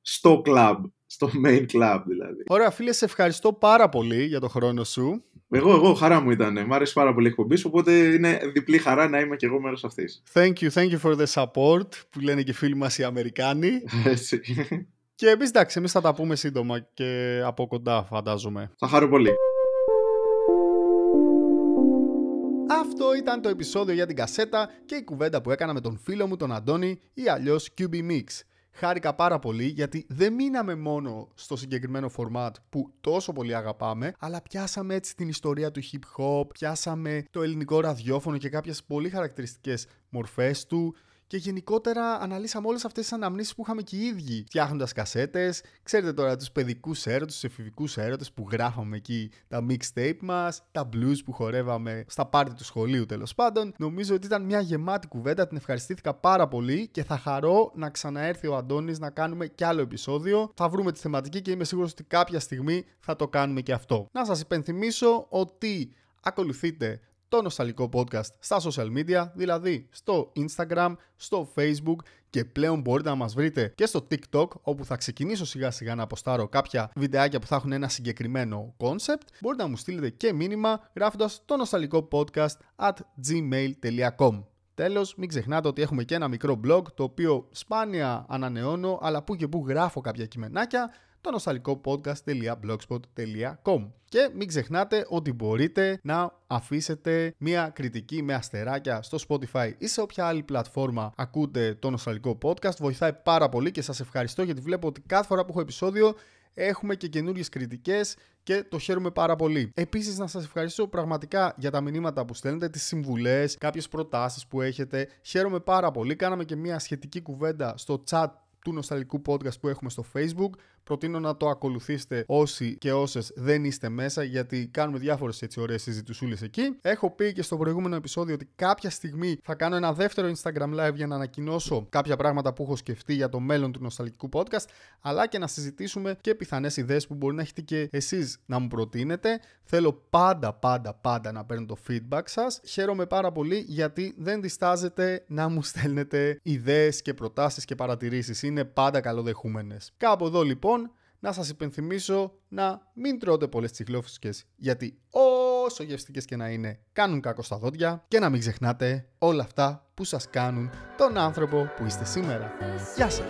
στο club, στο main club δηλαδή. Ωραία φίλε, σε ευχαριστώ πάρα πολύ για τον χρόνο σου. Εγώ, χαρά μου ήταν. Μ' άρεσε πάρα πολύ η εκπομπή σου, οπότε είναι διπλή χαρά να είμαι και εγώ μέρος αυτής. Thank you for the support, που λένε και οι φίλοι μας οι Αμερικάνοι. Έτσι. Και εμείς θα τα πούμε σύντομα και από κοντά, φαντάζομαι. Θα χαρώ πολύ. Αυτό ήταν το επεισόδιο για την κασέτα και η κουβέντα που έκανα με τον φίλο μου τον Αντώνη ή αλλιώς Q.B. Mix. Χάρηκα πάρα πολύ γιατί δεν μείναμε μόνο στο συγκεκριμένο format που τόσο πολύ αγαπάμε, αλλά πιάσαμε έτσι την ιστορία του hip-hop, πιάσαμε το ελληνικό ραδιόφωνο και κάποιες πολύ χαρακτηριστικές μορφές του και γενικότερα αναλύσαμε όλες αυτές τις αναμνήσεις που είχαμε και οι ίδιοι φτιάχνοντας κασέτες. Ξέρετε τώρα τους παιδικούς έρωτες, τους εφηβικούς έρωτες που γράφαμε εκεί, τα mixtape μας, τα blues που χορεύαμε στα πάρτι του σχολείου τέλος πάντων. Νομίζω ότι ήταν μια γεμάτη κουβέντα, την ευχαριστήθηκα πάρα πολύ και θα χαρώ να ξαναέρθει ο Αντώνης να κάνουμε κι άλλο επεισόδιο. Θα βρούμε τη θεματική και είμαι σίγουρος ότι κάποια στιγμή θα το κάνουμε και αυτό. Να σας υπενθυμίσω ότι ακολουθείτε το Νοσταλγικό Podcast στα social media, δηλαδή στο Instagram, στο Facebook και πλέον μπορείτε να μας βρείτε και στο TikTok, όπου θα ξεκινήσω σιγά σιγά να αποστάρω κάποια βιντεάκια που θα έχουν ένα συγκεκριμένο concept. Μπορείτε να μου στείλετε και μήνυμα γράφοντας το Νοσταλγικό Podcast @gmail.com. Τέλος, μην ξεχνάτε ότι έχουμε και ένα μικρό blog, το οποίο σπάνια ανανεώνω, αλλά που και που γράφω κάποια κειμενάκια, το nostalgicopodcast.blogspot.com. Και μην ξεχνάτε ότι μπορείτε να αφήσετε μια κριτική με αστεράκια στο Spotify ή σε όποια άλλη πλατφόρμα ακούτε το Νοσταλγικό Podcast. Βοηθάει πάρα πολύ και σας ευχαριστώ γιατί βλέπω ότι κάθε φορά που έχω επεισόδιο έχουμε και καινούργιες κριτικές και το χαίρομαι πάρα πολύ. Επίσης να σας ευχαριστήσω πραγματικά για τα μηνύματα που στέλνετε, τις συμβουλές, κάποιες προτάσεις που έχετε. Χαίρομαι πάρα πολύ. Κάναμε και μια σχετική κουβέντα στο chat του Νοσταλγικού Podcast που έχουμε στο Facebook, Προτείνω να το ακολουθήσετε όσοι και όσες δεν είστε μέσα, γιατί κάνουμε διάφορες έτσι ωραίες συζητουσούλες εκεί. Έχω πει και στο προηγούμενο επεισόδιο ότι κάποια στιγμή θα κάνω ένα δεύτερο Instagram live για να ανακοινώσω κάποια πράγματα που έχω σκεφτεί για το μέλλον του νοσταλγικού podcast, αλλά και να συζητήσουμε και πιθανές ιδέες που μπορεί να έχετε και εσείς να μου προτείνετε. Θέλω πάντα να παίρνω το feedback σας. Χαίρομαι πάρα πολύ γιατί δεν διστάζετε να μου στέλνετε ιδέες και προτάσεις και παρατηρήσεις. Είναι πάντα καλοδεχούμενες. Κάπου εδώ λοιπόν να σας υπενθυμίσω να μην τρώτε πολλές τσιχλόφουσκες, γιατί όσο γευστικές και να είναι κάνουν κακό στα δόντια, και να μην ξεχνάτε όλα αυτά που σας κάνουν τον άνθρωπο που είστε σήμερα. Γεια σας!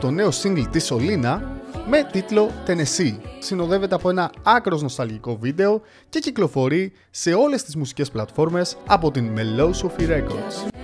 Το νέο single της Σολίνα με τίτλο Tennessee συνοδεύεται από ένα άκρος νοσταλγικό βίντεο και κυκλοφορεί σε όλες τις μουσικές πλατφόρμες από την Melosophy Records.